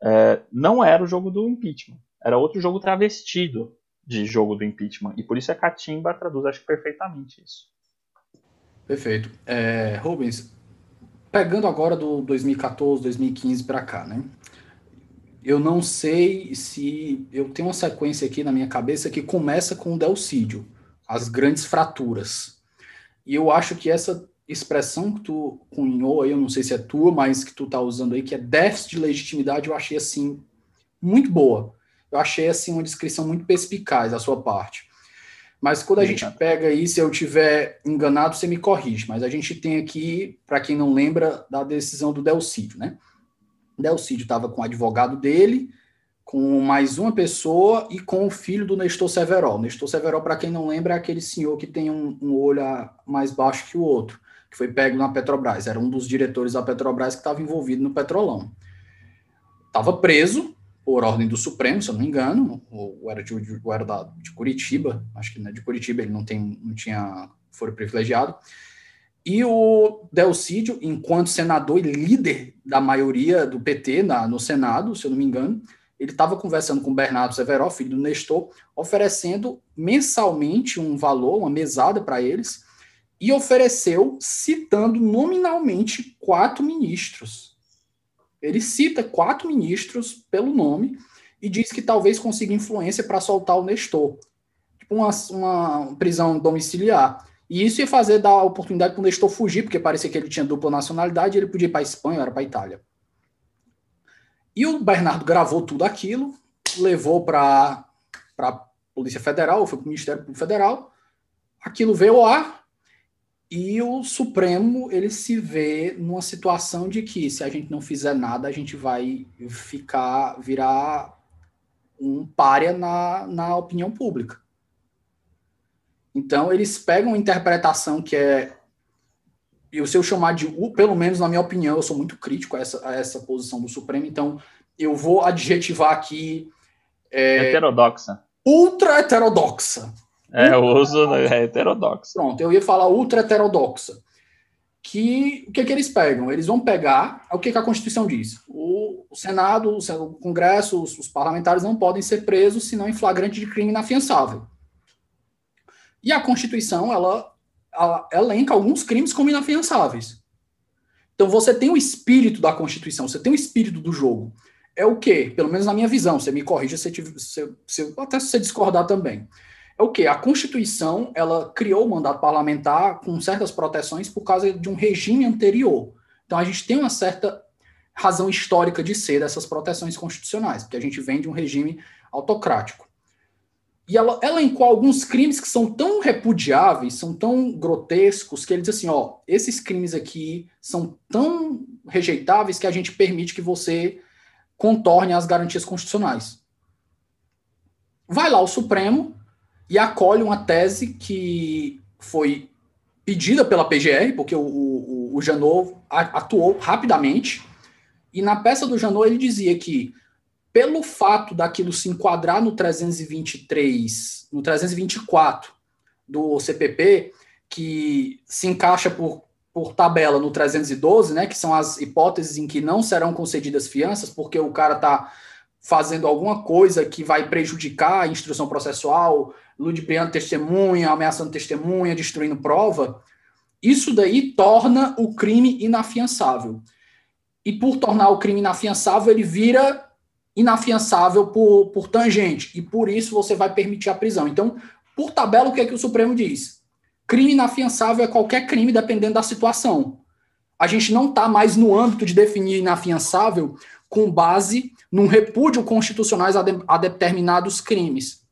é, não era o jogo do impeachment. Era outro jogo travestido de jogo do impeachment. E por isso a catimba traduz, acho que, perfeitamente isso. Perfeito. É, Rubens, pegando agora do dois mil e catorze, dois mil e quinze para cá, né? Eu não sei se... Eu tenho uma sequência aqui na minha cabeça que começa com o Delcídio, as grandes fraturas. E eu acho que essa... expressão que tu cunhou aí, eu não sei se é tua, mas que tu tá usando aí, que é déficit de legitimidade, eu achei, assim, muito boa. Eu achei, assim, uma descrição muito perspicaz da sua parte. Mas quando a Sim. gente pega aí, se eu tiver enganado, você me corrige, mas a gente tem aqui, para quem não lembra, da decisão do Delcídio, né? O Delcídio estava com o advogado dele, com mais uma pessoa e com o filho do Nestor Severó. Nestor Severó, para quem não lembra, é aquele senhor que tem um, um olho mais baixo que o outro, que foi pego na Petrobras, era um dos diretores da Petrobras que estava envolvido no Petrolão. Estava preso, por ordem do Supremo, se eu não me engano, ou era de, ou era da, de Curitiba, acho que não é de Curitiba, ele não, tem, não tinha foro privilegiado. E o Delcídio, enquanto senador e líder da maioria do P T na, no Senado, se eu não me engano, ele estava conversando com o Bernardo Severó, filho do Nestor, oferecendo mensalmente um valor, uma mesada para eles, e ofereceu, citando nominalmente, quatro ministros. Ele cita quatro ministros pelo nome e diz que talvez consiga influência para soltar o Nestor. Tipo uma, uma prisão domiciliar. E isso ia fazer dar oportunidade para o Nestor fugir, porque parecia que ele tinha dupla nacionalidade, ele podia ir para a Espanha, era para a Itália. E o Bernardo gravou tudo aquilo, levou para a Polícia Federal, foi para o Ministério Público Federal, aquilo veio ao ar. E o Supremo, ele se vê numa situação de que, se a gente não fizer nada, a gente vai ficar, virar um pária na, na opinião pública. Então, eles pegam uma interpretação que é, eu, se eu chamar de, pelo menos na minha opinião, eu sou muito crítico a essa, a essa posição do Supremo, então eu vou adjetivar aqui... É, heterodoxa. Ultra heterodoxa. É, eu uso é heterodoxa. Pronto, eu ia falar ultra heterodoxa. Que, o que, que eles pegam? Eles vão pegar o que, que a Constituição diz. O, o Senado, o Congresso, os, os parlamentares não podem ser presos senão em flagrante de crime inafiançável. E a Constituição, ela, ela elenca alguns crimes como inafiançáveis. Então você tem o espírito da Constituição, você tem o espírito do jogo. é o quê? Pelo menos na minha visão, você me corrija se, se, se, até se você discordar também. É o quê? A Constituição, ela criou o mandato parlamentar com certas proteções por causa de um regime anterior. Então, a gente tem uma certa razão histórica de ser dessas proteções constitucionais, porque a gente vem de um regime autocrático. E ela elencou alguns crimes que são tão repudiáveis, são tão grotescos, que ele diz assim, ó, esses crimes aqui são tão rejeitáveis que a gente permite que você contorne as garantias constitucionais. Vai lá o Supremo e acolhe uma tese que foi pedida pela P G R, porque o, o, o Janot atuou rapidamente, e na peça do Janot ele dizia que, pelo fato daquilo se enquadrar no trezentos e vinte e três, no trezentos e vinte e quatro do C P P, que se encaixa por, por tabela no trezentos e doze, né, que são as hipóteses em que não serão concedidas fianças, porque o cara está fazendo alguma coisa que vai prejudicar a instrução processual, ludibriando testemunha, ameaçando testemunha, destruindo prova, isso daí torna o crime inafiançável. E por tornar o crime inafiançável, ele vira inafiançável por, por tangente, e por isso você vai permitir a prisão. Então, por tabela, o que é que o Supremo diz? Crime inafiançável é qualquer crime, dependendo da situação. A gente não está mais no âmbito de definir inafiançável com base num repúdio constitucional a, de, a determinados crimes.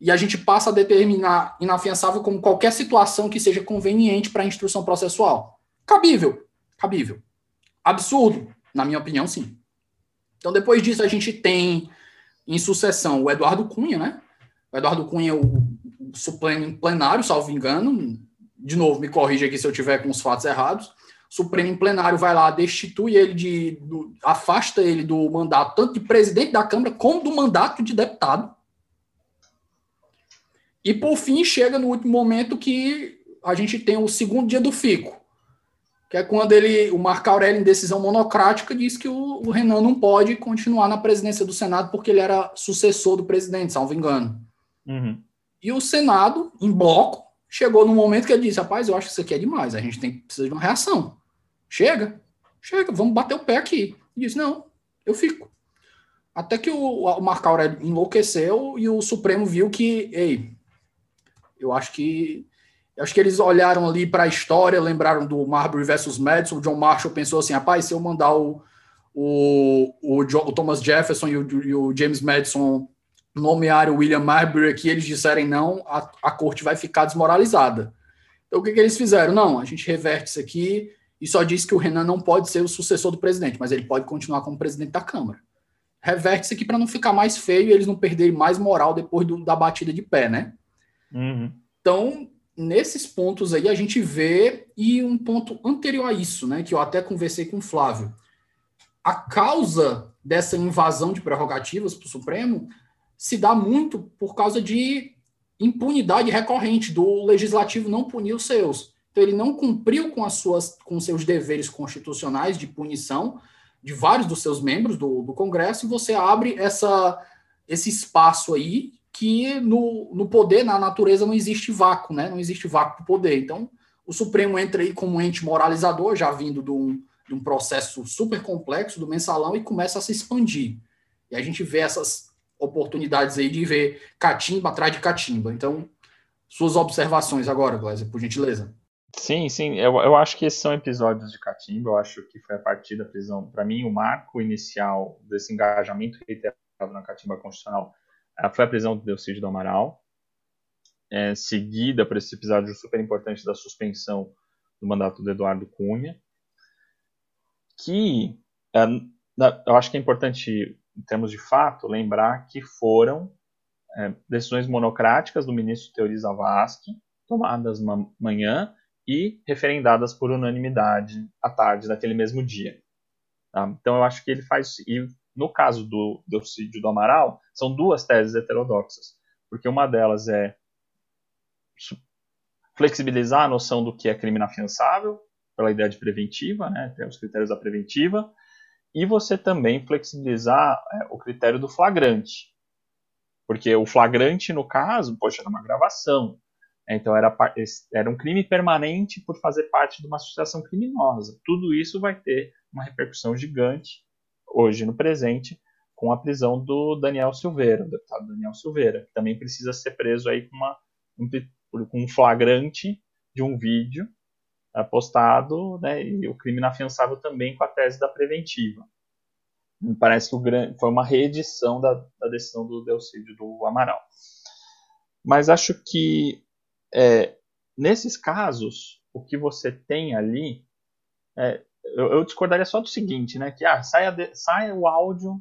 E a gente passa a determinar inafiançável como qualquer situação que seja conveniente para a instrução processual. Cabível. Cabível. Absurdo. Na minha opinião, sim. Então, depois disso, a gente tem em sucessão o Eduardo Cunha, né? O Eduardo Cunha, o Supremo Plenário, salvo engano, de novo, me corrija aqui se eu tiver com os fatos errados, o Supremo em Plenário vai lá, destitui ele, de, do, afasta ele do mandato, tanto de presidente da Câmara, como do mandato de deputado. E, por fim, chega no último momento que a gente tem o segundo dia do fico, que é quando ele, o Marco Aurélio, em decisão monocrática, diz que o, o Renan não pode continuar na presidência do Senado porque ele era sucessor do presidente, salvo engano. Uhum. E o Senado, em bloco, chegou num momento que ele disse, rapaz, eu acho que isso aqui é demais, a gente tem, precisa de uma reação. Chega, chega, vamos bater o pé aqui. E disse, não, eu fico. Até que o, o Marco Aurélio enlouqueceu e o Supremo viu que, ei, eu acho que Acho que eles olharam ali para a história, lembraram do Marbury versus Madison, o John Marshall pensou assim, rapaz, se eu mandar o, o, o, o Thomas Jefferson e o, e o James Madison nomearem o William Marbury aqui, eles disserem não, a, a corte vai ficar desmoralizada. Então o que, que eles fizeram? Não, a gente reverte isso aqui e só diz que o Renan não pode ser o sucessor do presidente, mas ele pode continuar como presidente da Câmara. Reverte isso aqui para não ficar mais feio e eles não perderem mais moral depois do, da batida de pé, né? Uhum. Então, nesses pontos aí a gente vê, e um ponto anterior a isso, né, que eu até conversei com o Flávio, a causa dessa invasão de prerrogativas para o Supremo se dá muito por causa de impunidade recorrente do legislativo não punir os seus. Então ele não cumpriu com as suas, com seus deveres constitucionais de punição de vários dos seus membros do, do Congresso, e você abre essa, esse espaço aí, que no, no poder, na natureza, não existe vácuo, né? Não existe vácuo para o poder. Então, o Supremo entra aí como ente moralizador, já vindo de um, de um processo super complexo do Mensalão, e começa a se expandir. E a gente vê essas oportunidades aí de ver catimba atrás de catimba. Então, suas observações agora, Glezer, por gentileza. Sim, sim. Eu, eu acho que esses são episódios de catimba. Eu acho que foi a partir da prisão. Para mim, o marco inicial desse engajamento reiterado na catimba constitucional foi a prisão do Delcídio do Amaral, é, seguida por esse episódio super importante da suspensão do mandato do Eduardo Cunha, que é, eu acho que é importante, em termos de fato, lembrar que foram é, decisões monocráticas do ministro Teori Zavascki, tomadas na manhã e referendadas por unanimidade à tarde daquele mesmo dia. Tá? Então eu acho que ele faz... E, no caso do Delcídio do Amaral, são duas teses heterodoxas, porque uma delas é flexibilizar a noção do que é crime inafiançável, pela ideia de preventiva, né, tem os critérios da preventiva, e você também flexibilizar é, o critério do flagrante, porque o flagrante, no caso, poxa, era uma gravação, então era, era um crime permanente por fazer parte de uma associação criminosa. Tudo isso vai ter uma repercussão gigante hoje no presente, com a prisão do Daniel Silveira, o deputado Daniel Silveira, que também precisa ser preso aí com, uma, com um flagrante de um vídeo postado, né, e o crime inafiançável também com a tese da preventiva. Me parece que o grande, foi uma reedição da, da decisão do Delcídio do Amaral. Mas acho que, é, nesses casos, o que você tem ali, é, eu, eu discordaria só do seguinte, né, que ah, sai, a, sai o áudio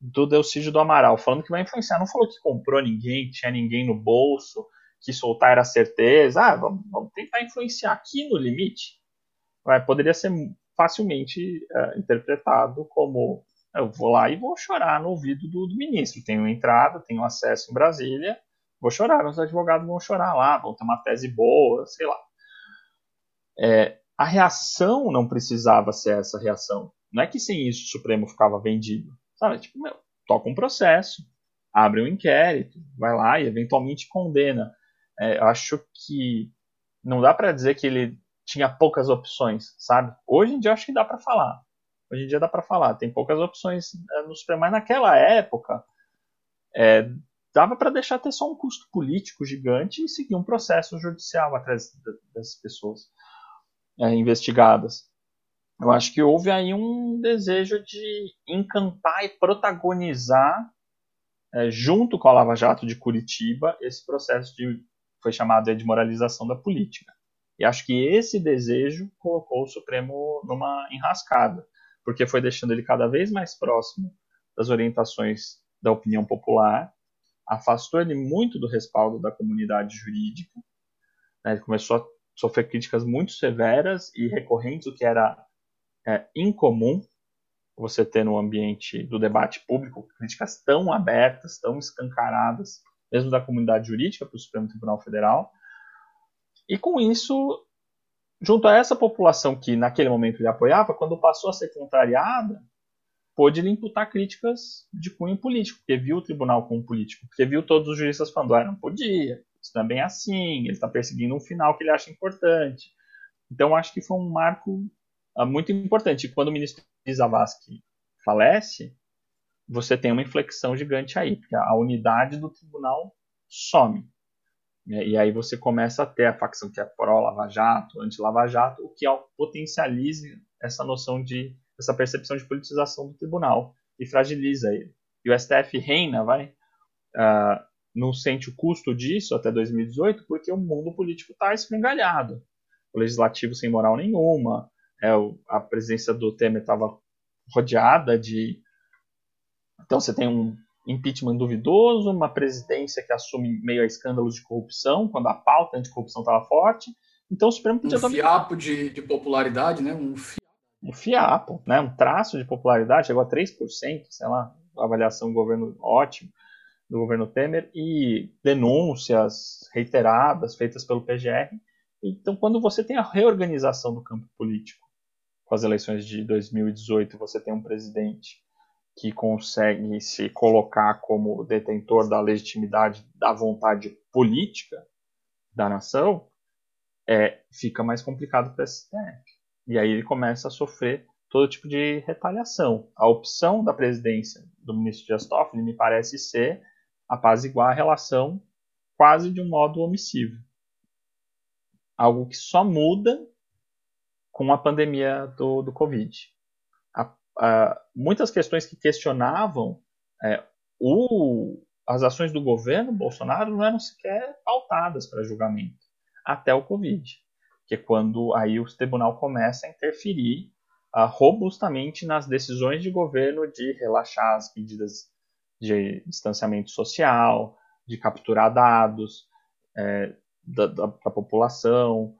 do Delcídio do Amaral, falando que vai influenciar. Não falou que comprou ninguém, que tinha ninguém no bolso, que soltar era certeza. Ah, vamos, vamos tentar influenciar aqui no limite. Vai, poderia ser facilmente é, interpretado como eu vou lá e vou chorar no ouvido do, do ministro. Tenho entrada, tenho acesso em Brasília, vou chorar, os advogados vão chorar lá, vão ter uma tese boa, sei lá. É, a reação não precisava ser essa reação. Não é que sem isso o Supremo ficava vendido. Sabe, tipo, meu, toca um processo, abre um inquérito, vai lá e eventualmente condena. É, eu acho que não dá para dizer que ele tinha poucas opções, sabe? Hoje em dia acho que dá para falar. Hoje em dia dá para falar, tem poucas opções no Supremo, mas naquela época é, dava para deixar ter só um custo político gigante e seguir um processo judicial atrás dessas pessoas é, investigadas. Eu acho que houve aí um desejo de encantar e protagonizar, é, junto com a Lava Jato de Curitiba, esse processo de, foi chamado de moralização da política. E acho que esse desejo colocou o Supremo numa enrascada, porque foi deixando ele cada vez mais próximo das orientações da opinião popular, afastou ele muito do respaldo da comunidade jurídica, né, ele começou a sofrer críticas muito severas e recorrentes, o que era... É incomum você ter no ambiente do debate público críticas tão abertas, tão escancaradas, mesmo da comunidade jurídica para o Supremo Tribunal Federal. E com isso, junto a essa população que naquele momento ele apoiava, quando passou a ser contrariada, pôde lhe imputar críticas de cunho político, porque viu o tribunal como político, porque viu todos os juristas falando, ah, não podia, isso não é bem assim, ele está perseguindo um final que ele acha importante. Então acho que foi um marco muito importante. Quando o ministro Isa Vasque falece, você tem uma inflexão gigante aí, porque a unidade do tribunal some. E aí você começa a ter a facção que é pró-Lava Jato, anti-Lava Jato, o que potencializa essa noção de, essa percepção de politização do tribunal e fragiliza ele. E o S T F reina, vai, uh, não sente o custo disso até dois mil e dezoito, porque o mundo político está esfrangalhado. O legislativo sem moral nenhuma, É, a presença do Temer estava rodeada de... Então você tem um impeachment duvidoso, uma presidência que assume meio a escândalos de corrupção, quando a pauta anticorrupção estava forte. Então o Supremo podia... Um fiapo de, de popularidade, né? Um fiapo. Um fiapo, né? Um traço de popularidade, chegou a três por cento, sei lá, avaliação do governo ótimo, do governo Temer, e denúncias reiteradas feitas pelo P G R. Então quando você tem a reorganização do campo político, com as eleições de dois mil e dezoito, você tem um presidente que consegue se colocar como detentor da legitimidade da vontade política da nação, é, fica mais complicado para o S T F. E aí ele começa a sofrer todo tipo de retaliação. A opção da presidência do ministro Dias Toffoli me parece ser apaziguar a relação quase de um modo omissivo. Algo que só muda com a pandemia do, do Covid. A, a, muitas questões que questionavam é, o, as ações do governo Bolsonaro não eram sequer pautadas para julgamento, até o Covid, que é quando aí o tribunal começa a interferir a, robustamente nas decisões de governo de relaxar as medidas de distanciamento social, de capturar dados é, da, da, da população,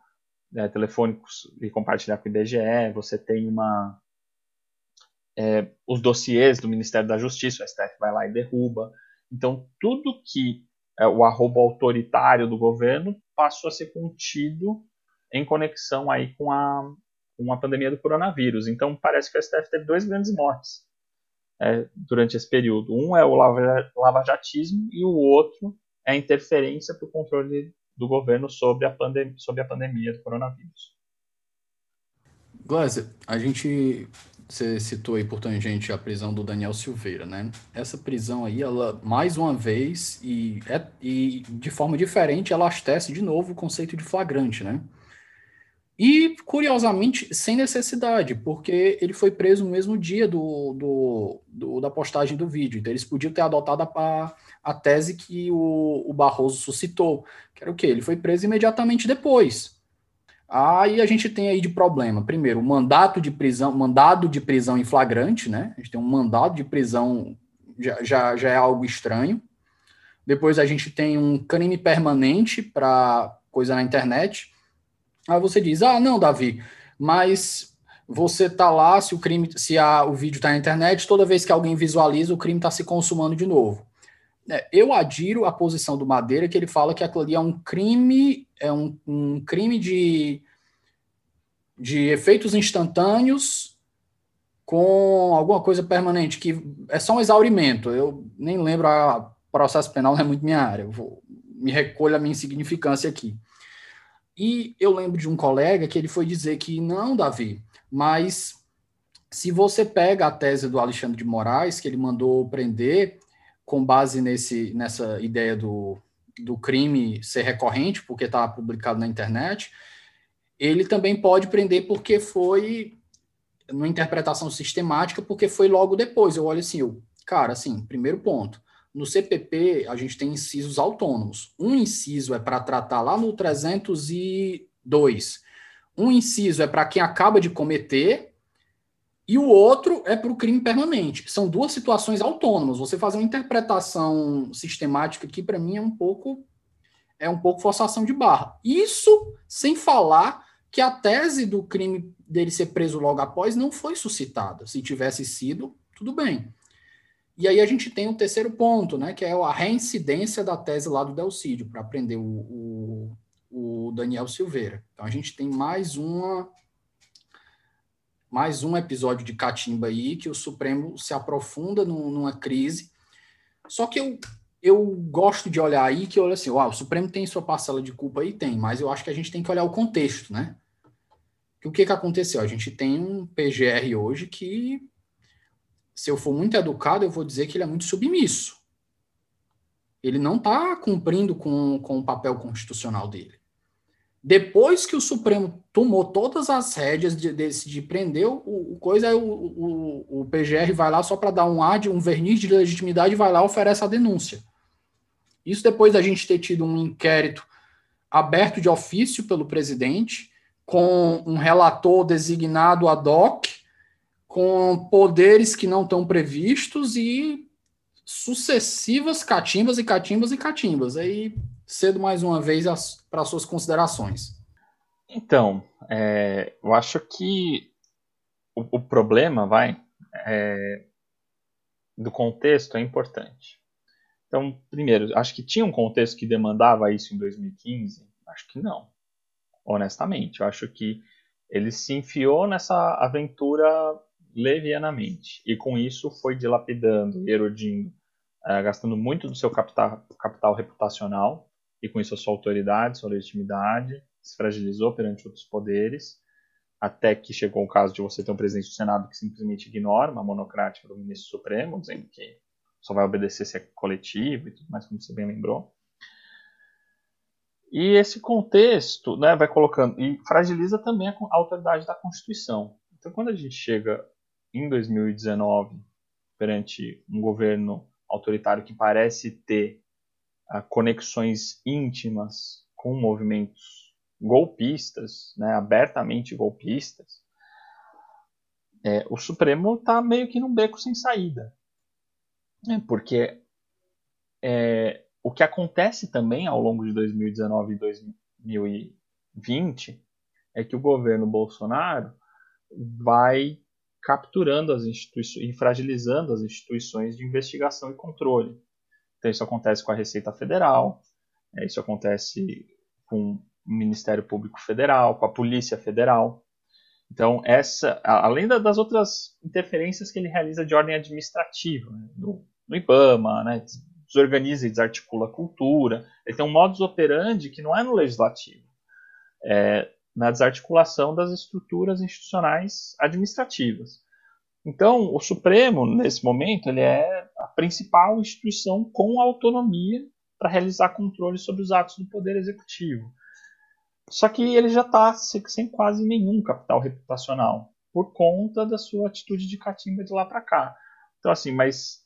É, telefônicos e compartilhar com o I B G E, você tem uma, é, os dossiês do Ministério da Justiça, o S T F vai lá e derruba. Então, tudo que é, o arrobo autoritário do governo passou a ser contido em conexão aí com a, com a pandemia do coronavírus. Então, parece que o S T F teve dois grandes motes é, durante esse período. Um é o lava, lavajatismo e o outro é a interferência para o controle do governo sobre a, pandem- sobre a pandemia do coronavírus. Glezer, a gente Você citou aí por tangente a prisão do Daniel Silveira, né? Essa prisão aí, ela, mais uma vez, e, é, e de forma diferente, ela abastece de novo o conceito de flagrante, né? E, curiosamente, sem necessidade, porque ele foi preso no mesmo dia do, do, do, da postagem do vídeo. Então, eles podiam ter adotado a, a tese que o, o Barroso suscitou, que era o quê? Ele foi preso imediatamente depois. Aí ah, a gente tem aí de problema, primeiro, o mandato de prisão, mandado de prisão em flagrante, né? A gente tem um mandado de prisão, já, já, já é algo estranho. Depois a gente tem um crime permanente para coisa na internet. Aí você diz, ah, não, Davi, mas você tá lá, se o crime, se a, o vídeo tá na internet, toda vez que alguém visualiza, o crime tá se consumando de novo. Eu adiro a posição do Madeira, que ele fala que aquilo ali é um crime, é um, um crime de, de efeitos instantâneos com alguma coisa permanente, que é só um exaurimento. Eu nem lembro, a processo penal não é muito minha área, eu vou, me recolho a minha insignificância aqui. E eu lembro de um colega que ele foi dizer que, não, Davi, mas se você pega a tese do Alexandre de Moraes, que ele mandou prender, com base nesse, nessa ideia do, do crime ser recorrente, porque está publicado na internet, ele também pode prender porque foi, numa interpretação sistemática, porque foi logo depois. Eu olho assim, eu, cara, assim, primeiro ponto, no C P P a gente tem incisos autônomos. Um inciso é para tratar lá no trezentos e dois. Um inciso é para quem acaba de cometer... E o outro é para o crime permanente. São duas situações autônomas. Você fazer uma interpretação sistemática aqui, para mim, é um pouco é um pouco forçação de barra. Isso sem falar que a tese do crime dele ser preso logo após não foi suscitada. Se tivesse sido, tudo bem. E aí a gente tem um terceiro ponto, né, que é a reincidência da tese lá do Delcídio, para prender o, o, o Daniel Silveira. Então a gente tem mais uma... mais um episódio de catimba aí, que o Supremo se aprofunda num, numa crise. Só que eu, eu gosto de olhar aí, que eu olho assim, uau, o Supremo tem sua parcela de culpa aí? Tem, mas eu acho que a gente tem que olhar o contexto, né? E o que, que aconteceu? A gente tem um P G R hoje que, se eu for muito educado, eu vou dizer que ele é muito submisso. Ele não está cumprindo com, com o papel constitucional dele. Depois que o Supremo tomou todas as rédeas de, de, de prender, o, o coisa, o, o, o P G R vai lá só para dar um ar, de, um verniz de legitimidade, vai lá e oferece a denúncia. Isso depois da gente ter tido um inquérito aberto de ofício pelo presidente, com um relator designado ad hoc, com poderes que não estão previstos e sucessivas catimbas e catimbas e catimbas. Aí... cedo mais uma vez as, para as suas considerações. Então, é, eu acho que o, o problema vai é, do contexto é importante. Então, primeiro, acho que tinha um contexto que demandava isso em dois mil e quinze? Acho que não, honestamente. Eu acho que ele se enfiou nessa aventura levianamente e com isso foi dilapidando, erodindo, é, gastando muito do seu capital, capital reputacional, e com isso a sua autoridade, sua legitimidade, se fragilizou perante outros poderes, até que chegou o caso de você ter um presidente do Senado que simplesmente ignora uma monocrática do ministro Supremo, dizendo que só vai obedecer se é coletivo e tudo mais, como você bem lembrou. E esse contexto, né, vai colocando, e fragiliza também a autoridade da Constituição. Então, quando a gente chega em dois mil e dezenove, perante um governo autoritário que parece ter conexões íntimas com movimentos golpistas, né, abertamente golpistas, é, o Supremo está meio que num beco sem saída. Né, porque é, o que acontece também ao longo de dois mil e dezenove e dois mil e vinte é que o governo Bolsonaro vai capturando as instituições e fragilizando as instituições de investigação e controle. Então, isso acontece com a Receita Federal, isso acontece com o Ministério Público Federal, com a Polícia Federal. Então, essa, além das outras interferências que ele realiza de ordem administrativa, né, no, no IBAMA, né, desorganiza e desarticula a cultura, ele tem um modus operandi que não é no legislativo, é na desarticulação das estruturas institucionais administrativas. Então, o Supremo, nesse momento, ele é a principal instituição com autonomia para realizar controle sobre os atos do Poder Executivo. Só que ele já está sem quase nenhum capital reputacional, por conta da sua atitude de catimba de lá para cá. Então, assim, mas...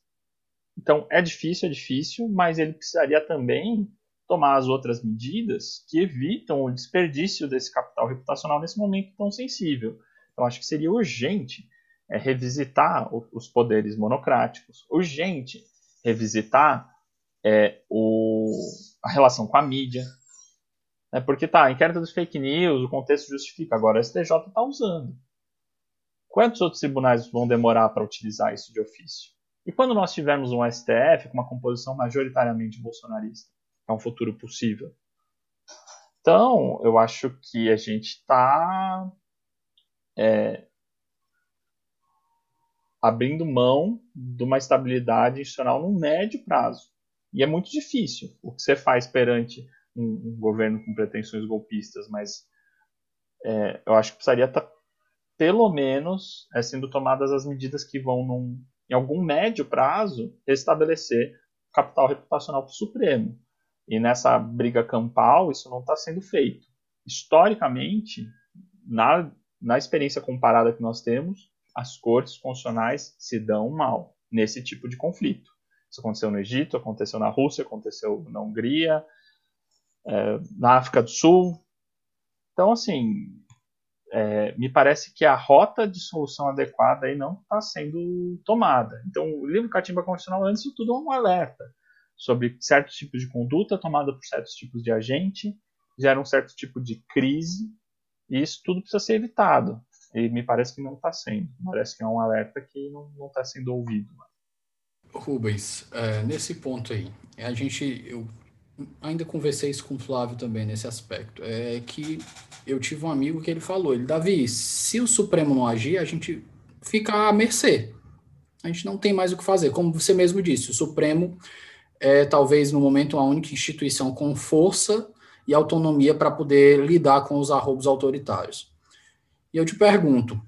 Então, é difícil, é difícil, mas ele precisaria também tomar as outras medidas que evitam o desperdício desse capital reputacional nesse momento tão sensível. Então, acho que seria urgente é, revisitar o, os poderes monocráticos, urgente revisitar é, o, a relação com a mídia, né? Porque, tá, inquérito dos fake news, o contexto justifica, agora o S T J está usando. Quantos outros tribunais vão demorar para utilizar isso de ofício? E quando nós tivermos um S T F com uma composição majoritariamente bolsonarista? É um futuro possível. Então, eu acho que a gente está é, abrindo mão de uma estabilidade institucional no médio prazo. E é muito difícil o que você faz perante um, um governo com pretensões golpistas, mas é, eu acho que precisaria estar, tá, pelo menos, é, sendo tomadas as medidas que vão num... em algum médio prazo, estabelecer capital reputacional para o Supremo. E nessa briga campal, isso não está sendo feito. Historicamente, na, na experiência comparada que nós temos, as cortes constitucionais se dão mal nesse tipo de conflito. Isso aconteceu no Egito, aconteceu na Rússia, aconteceu na Hungria, é, na África do Sul. Então, assim... É, me parece que a rota de solução adequada aí não está sendo tomada. Então, o livro Catimba Constitucional, antes de tudo, é um alerta sobre certos tipos de conduta tomada por certos tipos de agente, gera um certo tipo de crise, e isso tudo precisa ser evitado. E me parece que não está sendo. Parece que é um alerta que não está sendo ouvido. Rubens, é, nesse ponto aí, a gente... Eu... ainda conversei isso com o Flávio também nesse aspecto, é que eu tive um amigo que ele falou, ele, Davi, se o Supremo não agir, a gente fica à mercê, a gente não tem mais o que fazer, como você mesmo disse, o Supremo é talvez no momento a única instituição com força e autonomia para poder lidar com os arroubos autoritários. E eu te pergunto,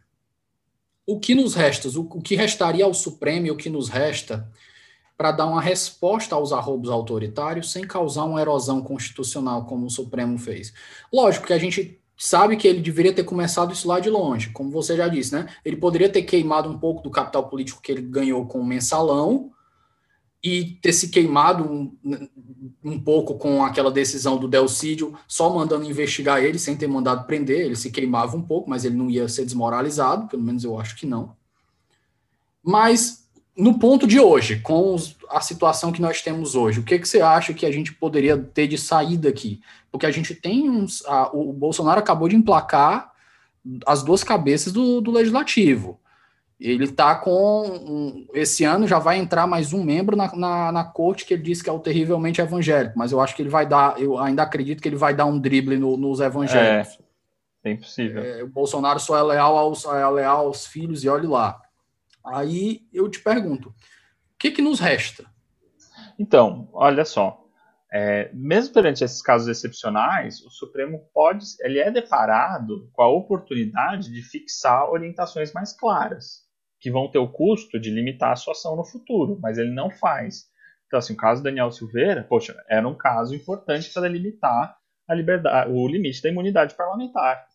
o que nos resta, o que restaria ao Supremo e o que nos resta para dar uma resposta aos arroubos autoritários sem causar uma erosão constitucional, como o Supremo fez. Lógico que a gente sabe que ele deveria ter começado isso lá de longe, como você já disse, né? Ele poderia ter queimado um pouco do capital político que ele ganhou com o Mensalão e ter se queimado um, um pouco com aquela decisão do Delcídio, só mandando investigar ele, sem ter mandado prender, ele se queimava um pouco, mas ele não ia ser desmoralizado, pelo menos eu acho que não. Mas... no ponto de hoje, com a situação que nós temos hoje, o que, que você acha que a gente poderia ter de saída aqui? Porque a gente tem uns... A, o Bolsonaro acabou de emplacar as duas cabeças do, do Legislativo. Ele está com... Um, esse ano já vai entrar mais um membro na, na, na corte que ele disse que é o terrivelmente evangélico, mas eu acho que ele vai dar... Eu ainda acredito que ele vai dar um drible no, nos evangélicos. É, é impossível. É, o Bolsonaro só é leal aos, é leal aos filhos e olhe lá. Aí eu te pergunto, o que, que nos resta? Então, olha só, é, mesmo perante esses casos excepcionais, o Supremo pode, ele é deparado com a oportunidade de fixar orientações mais claras, que vão ter o custo de limitar a sua ação no futuro, mas ele não faz. Então, assim, o caso do Daniel Silveira, poxa, era um caso importante para limitar a liberdade, o limite da imunidade parlamentar.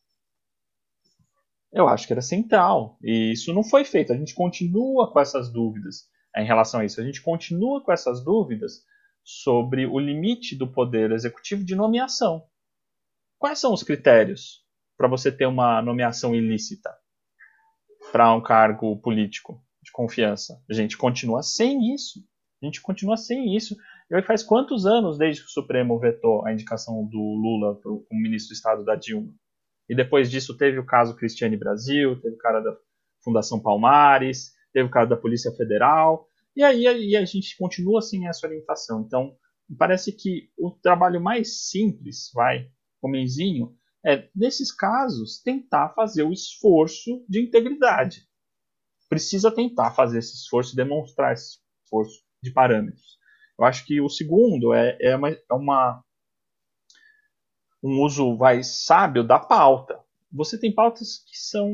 Eu acho que era central, e isso não foi feito. A gente continua com essas dúvidas em relação a isso. A gente continua com essas dúvidas sobre o limite do poder executivo de nomeação. Quais são os critérios para você ter uma nomeação ilícita para um cargo político de confiança? A gente continua sem isso. A gente continua sem isso. E faz quantos anos desde que o Supremo vetou a indicação do Lula como ministro do Estado da Dilma? E depois disso teve o caso Cristiane Brasil, teve o cara da Fundação Palmares, teve o cara da Polícia Federal. E aí e a gente continua sem essa orientação. Então, parece que o trabalho mais simples, vai, homenzinho, é, nesses casos, tentar fazer o esforço de integridade. Precisa tentar fazer esse esforço, demonstrar esse esforço de parâmetros. Eu acho que o segundo é, é uma... É uma um uso, vai, sábio da pauta. Você tem pautas que são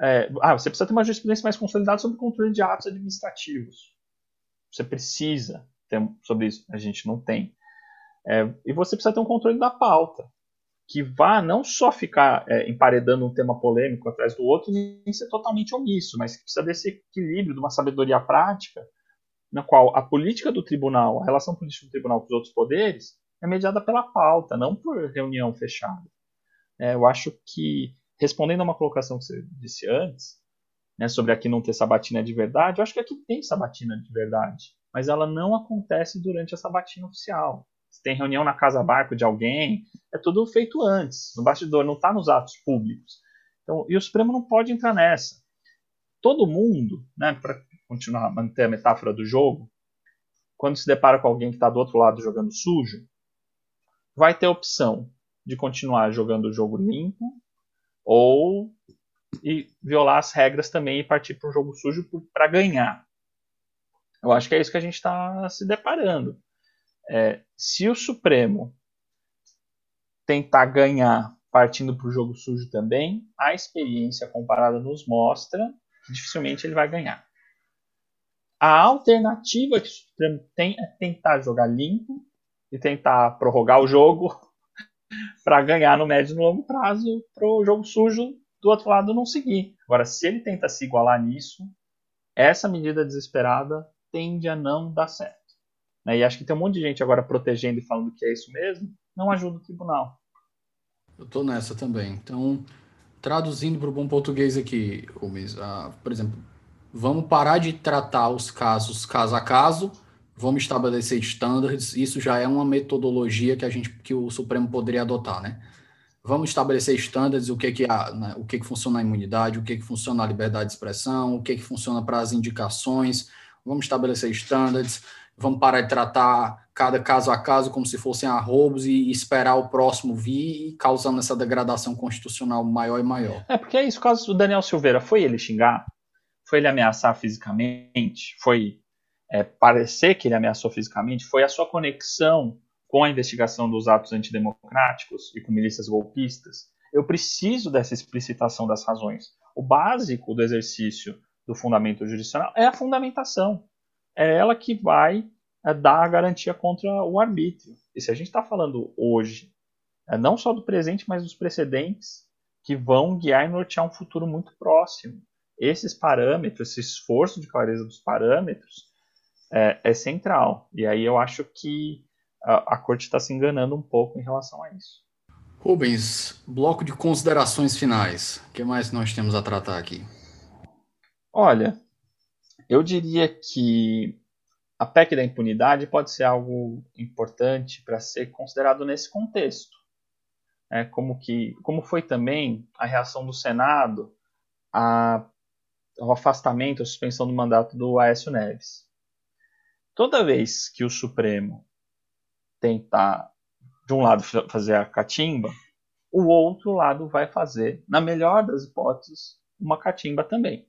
É, ah, você precisa ter uma jurisprudência mais consolidada sobre o controle de atos administrativos. Você precisa ter sobre isso. A gente não tem. É, e você precisa ter um controle da pauta, que vá não só ficar é, emparedando um tema polêmico atrás do outro, nem ser totalmente omisso, mas que precisa desse equilíbrio, de uma sabedoria prática, na qual a política do tribunal, a relação política do tribunal com os outros poderes, é mediada pela pauta, não por reunião fechada. É, eu acho que, respondendo a uma colocação que você disse antes, né, sobre aqui não ter sabatina de verdade, eu acho que aqui tem sabatina de verdade, mas ela não acontece durante a sabatina oficial. Se tem reunião na Casa Barco de alguém, é tudo feito antes, no bastidor, não está nos atos públicos. Então, e o Supremo não pode entrar nessa. Todo mundo, né, para continuar a manter a metáfora do jogo, quando se depara com alguém que está do outro lado jogando sujo, vai ter a opção de continuar jogando o jogo limpo ou e violar as regras também e partir para um jogo sujo para ganhar. Eu acho que é isso que a gente está se deparando. É, se o Supremo tentar ganhar partindo para o jogo sujo também, a experiência comparada nos mostra que dificilmente ele vai ganhar. A alternativa que o Supremo tem é tentar jogar limpo e tentar prorrogar o jogo para ganhar no médio e no longo prazo, para o jogo sujo do outro lado não seguir. Agora, se ele tenta se igualar nisso, essa medida desesperada tende a não dar certo. E acho que tem um monte de gente agora protegendo e falando que é isso mesmo, não ajuda o tribunal. Eu estou nessa também. Então, traduzindo para o bom português aqui, Gomes, ah, por exemplo, vamos parar de tratar os casos caso a caso, vamos estabelecer standards, isso já é uma metodologia que, a gente, que o Supremo poderia adotar, né? Vamos estabelecer standards, o que, que, há, né? O que, que funciona a imunidade, o que, que funciona a liberdade de expressão, o que, que funciona para as indicações, vamos estabelecer standards, vamos parar de tratar cada caso a caso como se fossem arrobos e esperar o próximo vir, causando essa degradação constitucional maior e maior. É, porque é isso. O caso do Daniel Silveira, foi ele xingar? Foi ele ameaçar fisicamente? Foi é, parecer que ele ameaçou fisicamente? Foi a sua conexão com a investigação dos atos antidemocráticos e com milícias golpistas? Eu preciso dessa explicitação das razões. O básico do exercício do fundamento jurisdicional é a fundamentação. É ela que vai é, dar a garantia contra o arbítrio. E se a gente está falando hoje, é, não só do presente, mas dos precedentes que vão guiar e nortear um futuro muito próximo. Esses parâmetros, esse esforço de clareza dos parâmetros é, é central. E aí eu acho que a, a Corte está se enganando um pouco em relação a isso. Rubens, bloco de considerações finais. O que mais nós temos a tratar aqui? Olha... Eu diria que a P E C da impunidade pode ser algo importante para ser considerado nesse contexto. É como, que, como foi também a reação do Senado a, ao afastamento, à suspensão do mandato do Aécio Neves. Toda vez que o Supremo tentar, de um lado, fazer a catimba, o outro lado vai fazer, na melhor das hipóteses, uma catimba também.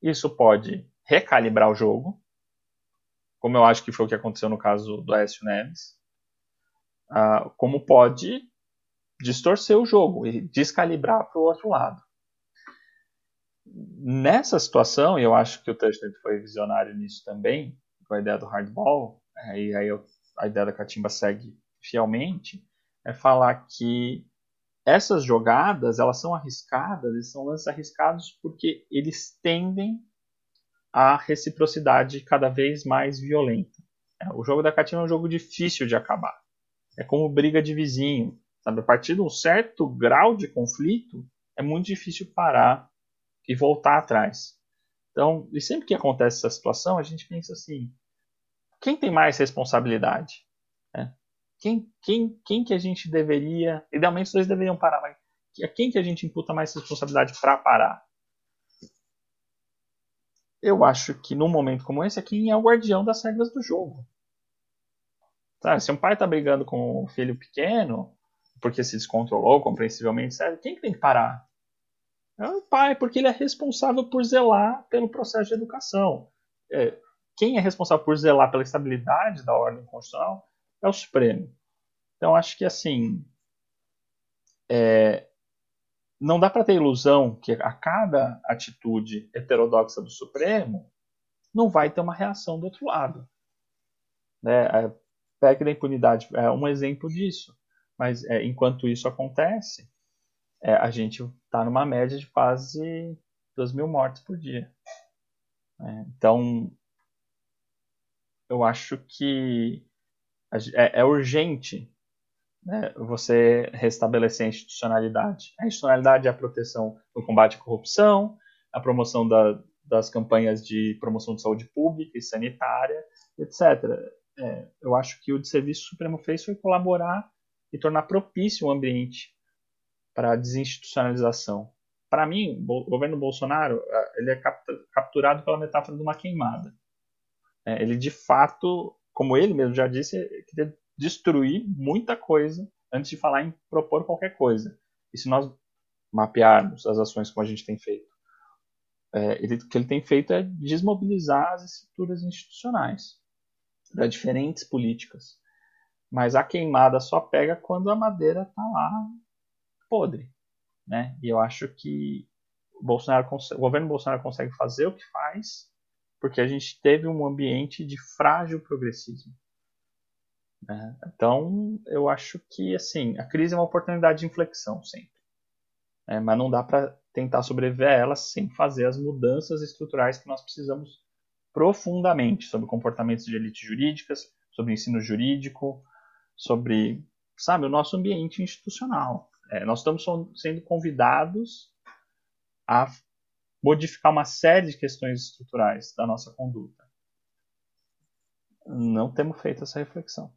Isso pode... recalibrar o jogo, como eu acho que foi o que aconteceu no caso do Aécio Neves, uh, como pode distorcer o jogo e descalibrar para o outro lado. Nessa situação, e eu acho que o Tushnet foi visionário nisso também, com a ideia do hardball, e aí eu, a ideia da catimba segue fielmente, é falar que essas jogadas, elas são arriscadas, eles são lances arriscados porque eles tendem a reciprocidade cada vez mais violenta. O jogo da catimba é um jogo difícil de acabar. É como briga de vizinho. Sabe? A partir de um certo grau de conflito, é muito difícil parar e voltar atrás. Então, e sempre que acontece essa situação, a gente pensa assim, quem tem mais responsabilidade? É. Quem, quem, quem que a gente deveria... Idealmente os dois deveriam parar, mas a quem que a gente imputa mais responsabilidade para parar? Eu acho que num momento como esse, é quem é o guardião das regras do jogo. Sabe, se um pai está brigando com um filho pequeno, porque se descontrolou, compreensivelmente, sabe, quem que tem que parar? É o pai, porque ele é responsável por zelar pelo processo de educação. É, quem é responsável por zelar pela estabilidade da ordem constitucional é o Supremo. Então, acho que assim... É, não dá para ter ilusão que a cada atitude heterodoxa do Supremo não vai ter uma reação do outro lado. Né? A PEC da impunidade é um exemplo disso. Mas é, enquanto isso acontece, é, a gente está numa média de quase dois mil mortes por dia. É, então, eu acho que é, é urgente, né, você restabelecer a institucionalidade. A institucionalidade é a proteção do combate à corrupção, a promoção da, das campanhas de promoção de saúde pública e sanitária, etcétera. É, eu acho que o Serviço Supremo fez foi colaborar e tornar propício o ambiente para a desinstitucionalização. Para mim, o governo Bolsonaro ele é capturado pela metáfora de uma queimada. Ele, de fato, como ele mesmo já disse, queria destruir muita coisa antes de falar em propor qualquer coisa. E se nós mapearmos as ações como a gente tem feito, é, ele, o que ele tem feito é desmobilizar as estruturas institucionais para diferentes políticas. Mas a queimada só pega quando a madeira está lá podre. Né? E eu acho que o, Bolsonaro, o governo Bolsonaro consegue fazer o que faz porque a gente teve um ambiente de frágil progressismo. Né? Então, eu acho que assim, a crise é uma oportunidade de inflexão sempre. É, mas não dá para tentar sobreviver a ela sem fazer as mudanças estruturais que nós precisamos profundamente sobre comportamentos de elites jurídicas, sobre ensino jurídico, sobre, sabe, o nosso ambiente institucional. É, nós estamos sendo convidados a modificar uma série de questões estruturais da nossa conduta. Não temos feito essa reflexão.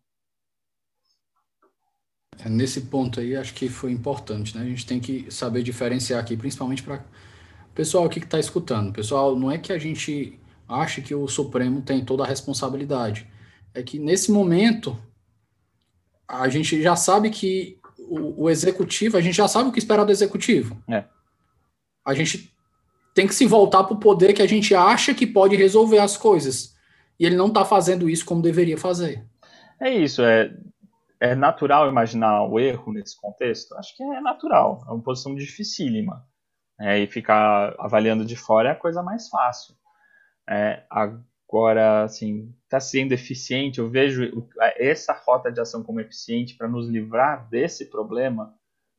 Nesse ponto aí, acho que foi importante, né? A gente tem que saber diferenciar aqui, principalmente para o pessoal aqui que está escutando. Pessoal, não é que a gente ache que o Supremo tem toda a responsabilidade. É que, nesse momento, a gente já sabe que o, o executivo, a gente já sabe o que esperar do executivo. É. A gente tem que se voltar para o poder que a gente acha que pode resolver as coisas. E ele não está fazendo isso como deveria fazer. É isso. É, é natural imaginar o erro nesse contexto? Acho que é natural. É uma posição dificílima. É, e ficar avaliando de fora é a coisa mais fácil. É, agora, assim, está sendo eficiente. Eu vejo essa rota de ação como eficiente para nos livrar desse problema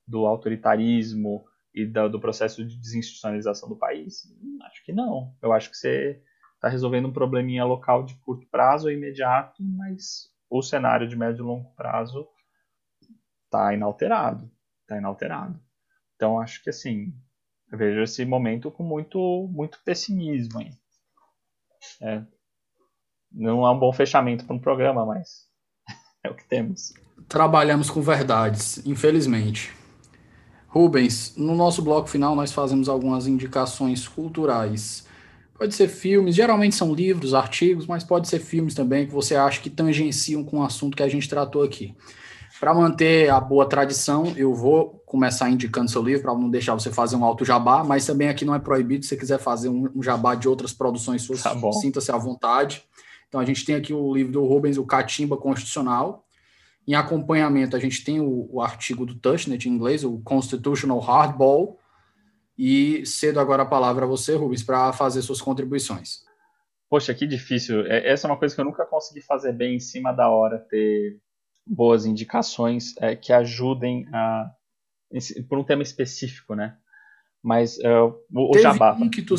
do autoritarismo e do processo de desinstitucionalização do país? Acho que não. Eu acho que você está resolvendo um probleminha local de curto prazo e imediato, mas o cenário de médio e longo prazo está inalterado. Está inalterado. Então, acho que assim, eu vejo esse momento com muito, muito pessimismo. Hein? É. Não é um bom fechamento para um programa, mas é o que temos. Trabalhamos com verdades, infelizmente. Rubens, no nosso bloco final nós fazemos algumas indicações culturais. Pode ser filmes, geralmente são livros, artigos, mas pode ser filmes também que você acha que tangenciam com o assunto que a gente tratou aqui. Para manter a boa tradição, eu vou começar indicando seu livro, para não deixar você fazer um alto jabá, mas também aqui não é proibido, se você quiser fazer um jabá de outras produções suas, tá bom, sinta-se à vontade. Então a gente tem aqui o livro do Rubens, o Catimba Constitucional. Em acompanhamento, a gente tem o, o artigo do Tushnet em inglês, o Constitutional Hardball, e cedo agora a palavra a você, Rubens, para fazer suas contribuições. Poxa, que difícil. É, essa é uma coisa que eu nunca consegui fazer bem em cima da hora, ter boas indicações é, que ajudem a, por um tema específico, né? Mas é, o, o Jabá... Um que tu,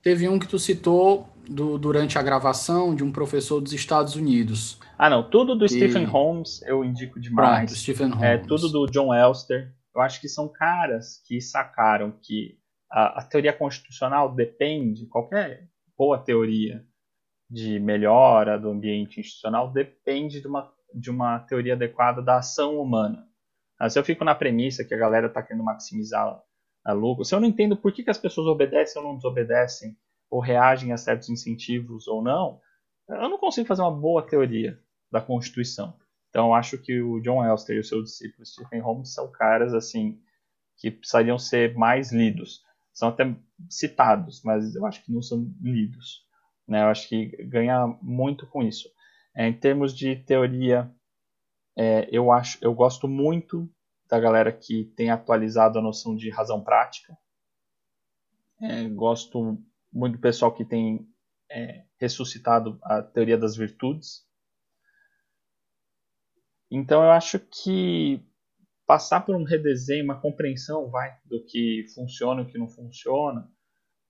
teve um que tu citou do, durante a gravação de um professor dos Estados Unidos... Ah, não. Tudo do e... Stephen Holmes eu indico demais. Pronto, Stephen Holmes. É, tudo do John Elster. Eu acho que são caras que sacaram que a, a teoria constitucional depende, qualquer boa teoria de melhora do ambiente institucional depende de uma, de uma teoria adequada da ação humana. Ah, se eu fico na premissa que a galera está querendo maximizar a lucro, se eu não entendo por que, que as pessoas obedecem ou não desobedecem, ou reagem a certos incentivos ou não, eu não consigo fazer uma boa teoria da Constituição. Então, eu acho que o John Elster e o seu discípulo Stephen Holmes são caras assim, que precisariam ser mais lidos. São até citados, mas eu acho que não são lidos. Né? Eu acho que ganha muito com isso. É, em termos de teoria, é, eu, acho, eu gosto muito da galera que tem atualizado a noção de razão prática. É, gosto muito do pessoal que tem é, ressuscitado a teoria das virtudes. Então eu acho que passar por um redesenho, uma compreensão vai, do que funciona e o que não funciona,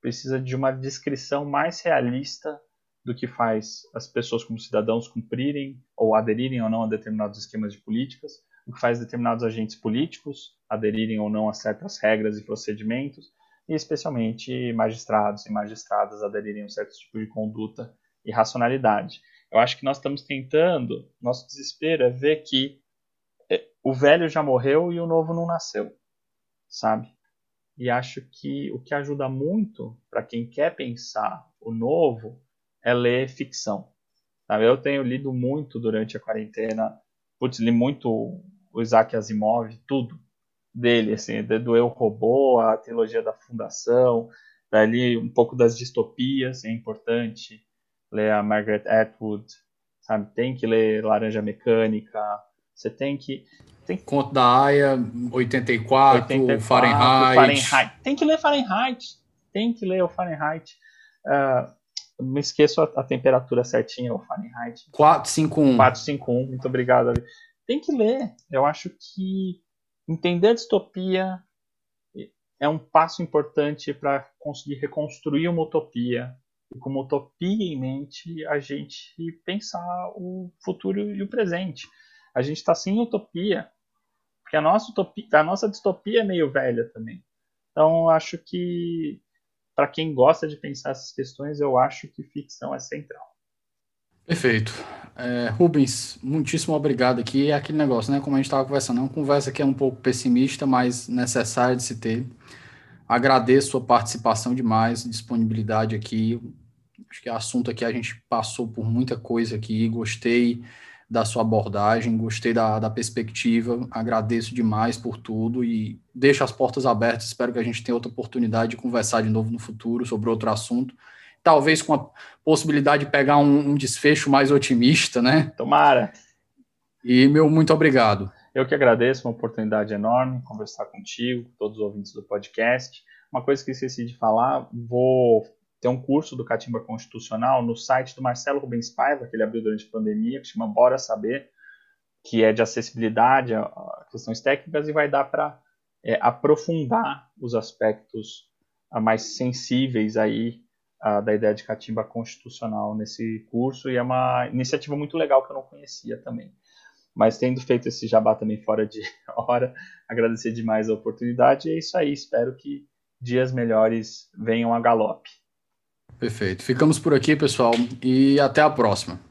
precisa de uma descrição mais realista do que faz as pessoas como cidadãos cumprirem ou aderirem ou não a determinados esquemas de políticas, o que faz determinados agentes políticos aderirem ou não a certas regras e procedimentos, e especialmente magistrados e magistradas aderirem a um certo tipo de conduta e racionalidade. Eu acho que nós estamos tentando, nosso desespero é ver que o velho já morreu e o novo não nasceu, sabe? E acho que o que ajuda muito para quem quer pensar o novo é ler ficção. Sabe? Eu tenho lido muito durante a quarentena, putz, li muito o Isaac Asimov, tudo dele, assim, do Eu Robô, a trilogia da Fundação, dali um pouco das distopias, é importante ler a Margaret Atwood, sabe? Tem que ler Laranja Mecânica, você tem que... Tem que... Conto da Aia, oitenta e quatro, oitenta e quatro Fahrenheit. Fahrenheit. Tem que ler Fahrenheit. Tem que ler o Fahrenheit. Uh, me esqueço a, a temperatura certinha, o Fahrenheit. quatrocentos e cinquenta e um. quatrocentos e cinquenta e um, muito obrigado, Davi. Tem que ler. Eu acho que entender a distopia é um passo importante para conseguir reconstruir uma utopia. E com uma utopia em mente, a gente pensar o futuro e o presente. A gente está sem utopia, porque a nossa, utopia, a nossa distopia é meio velha também. Então, acho que, para quem gosta de pensar essas questões, eu acho que ficção é central. Perfeito. É, Rubens, muitíssimo obrigado aqui. É aquele negócio, né? Como a gente estava conversando, é uma conversa que é um pouco pessimista, mas necessária de se ter. Agradeço a sua participação demais, disponibilidade aqui. Acho que é assunto aqui, a gente passou por muita coisa aqui, gostei da sua abordagem, gostei da, da perspectiva, agradeço demais por tudo e deixo as portas abertas, espero que a gente tenha outra oportunidade de conversar de novo no futuro sobre outro assunto, talvez com a possibilidade de pegar um, um desfecho mais otimista, né? Tomara! E meu muito obrigado. Eu que agradeço, uma oportunidade enorme conversar contigo, com todos os ouvintes do podcast. Uma coisa que esqueci de falar, vou... Tem um curso do Catimba Constitucional no site do Marcelo Rubens Paiva, que ele abriu durante a pandemia, que chama Bora Saber, que é de acessibilidade a questões técnicas e vai dar para é, aprofundar os aspectos a, mais sensíveis aí, a, da ideia de Catimba Constitucional nesse curso. E é uma iniciativa muito legal que eu não conhecia também. Mas tendo feito esse jabá também fora de hora, agradecer demais a oportunidade. E é isso aí, espero que dias melhores venham a galope. Perfeito. Ficamos por aqui, pessoal, e até a próxima.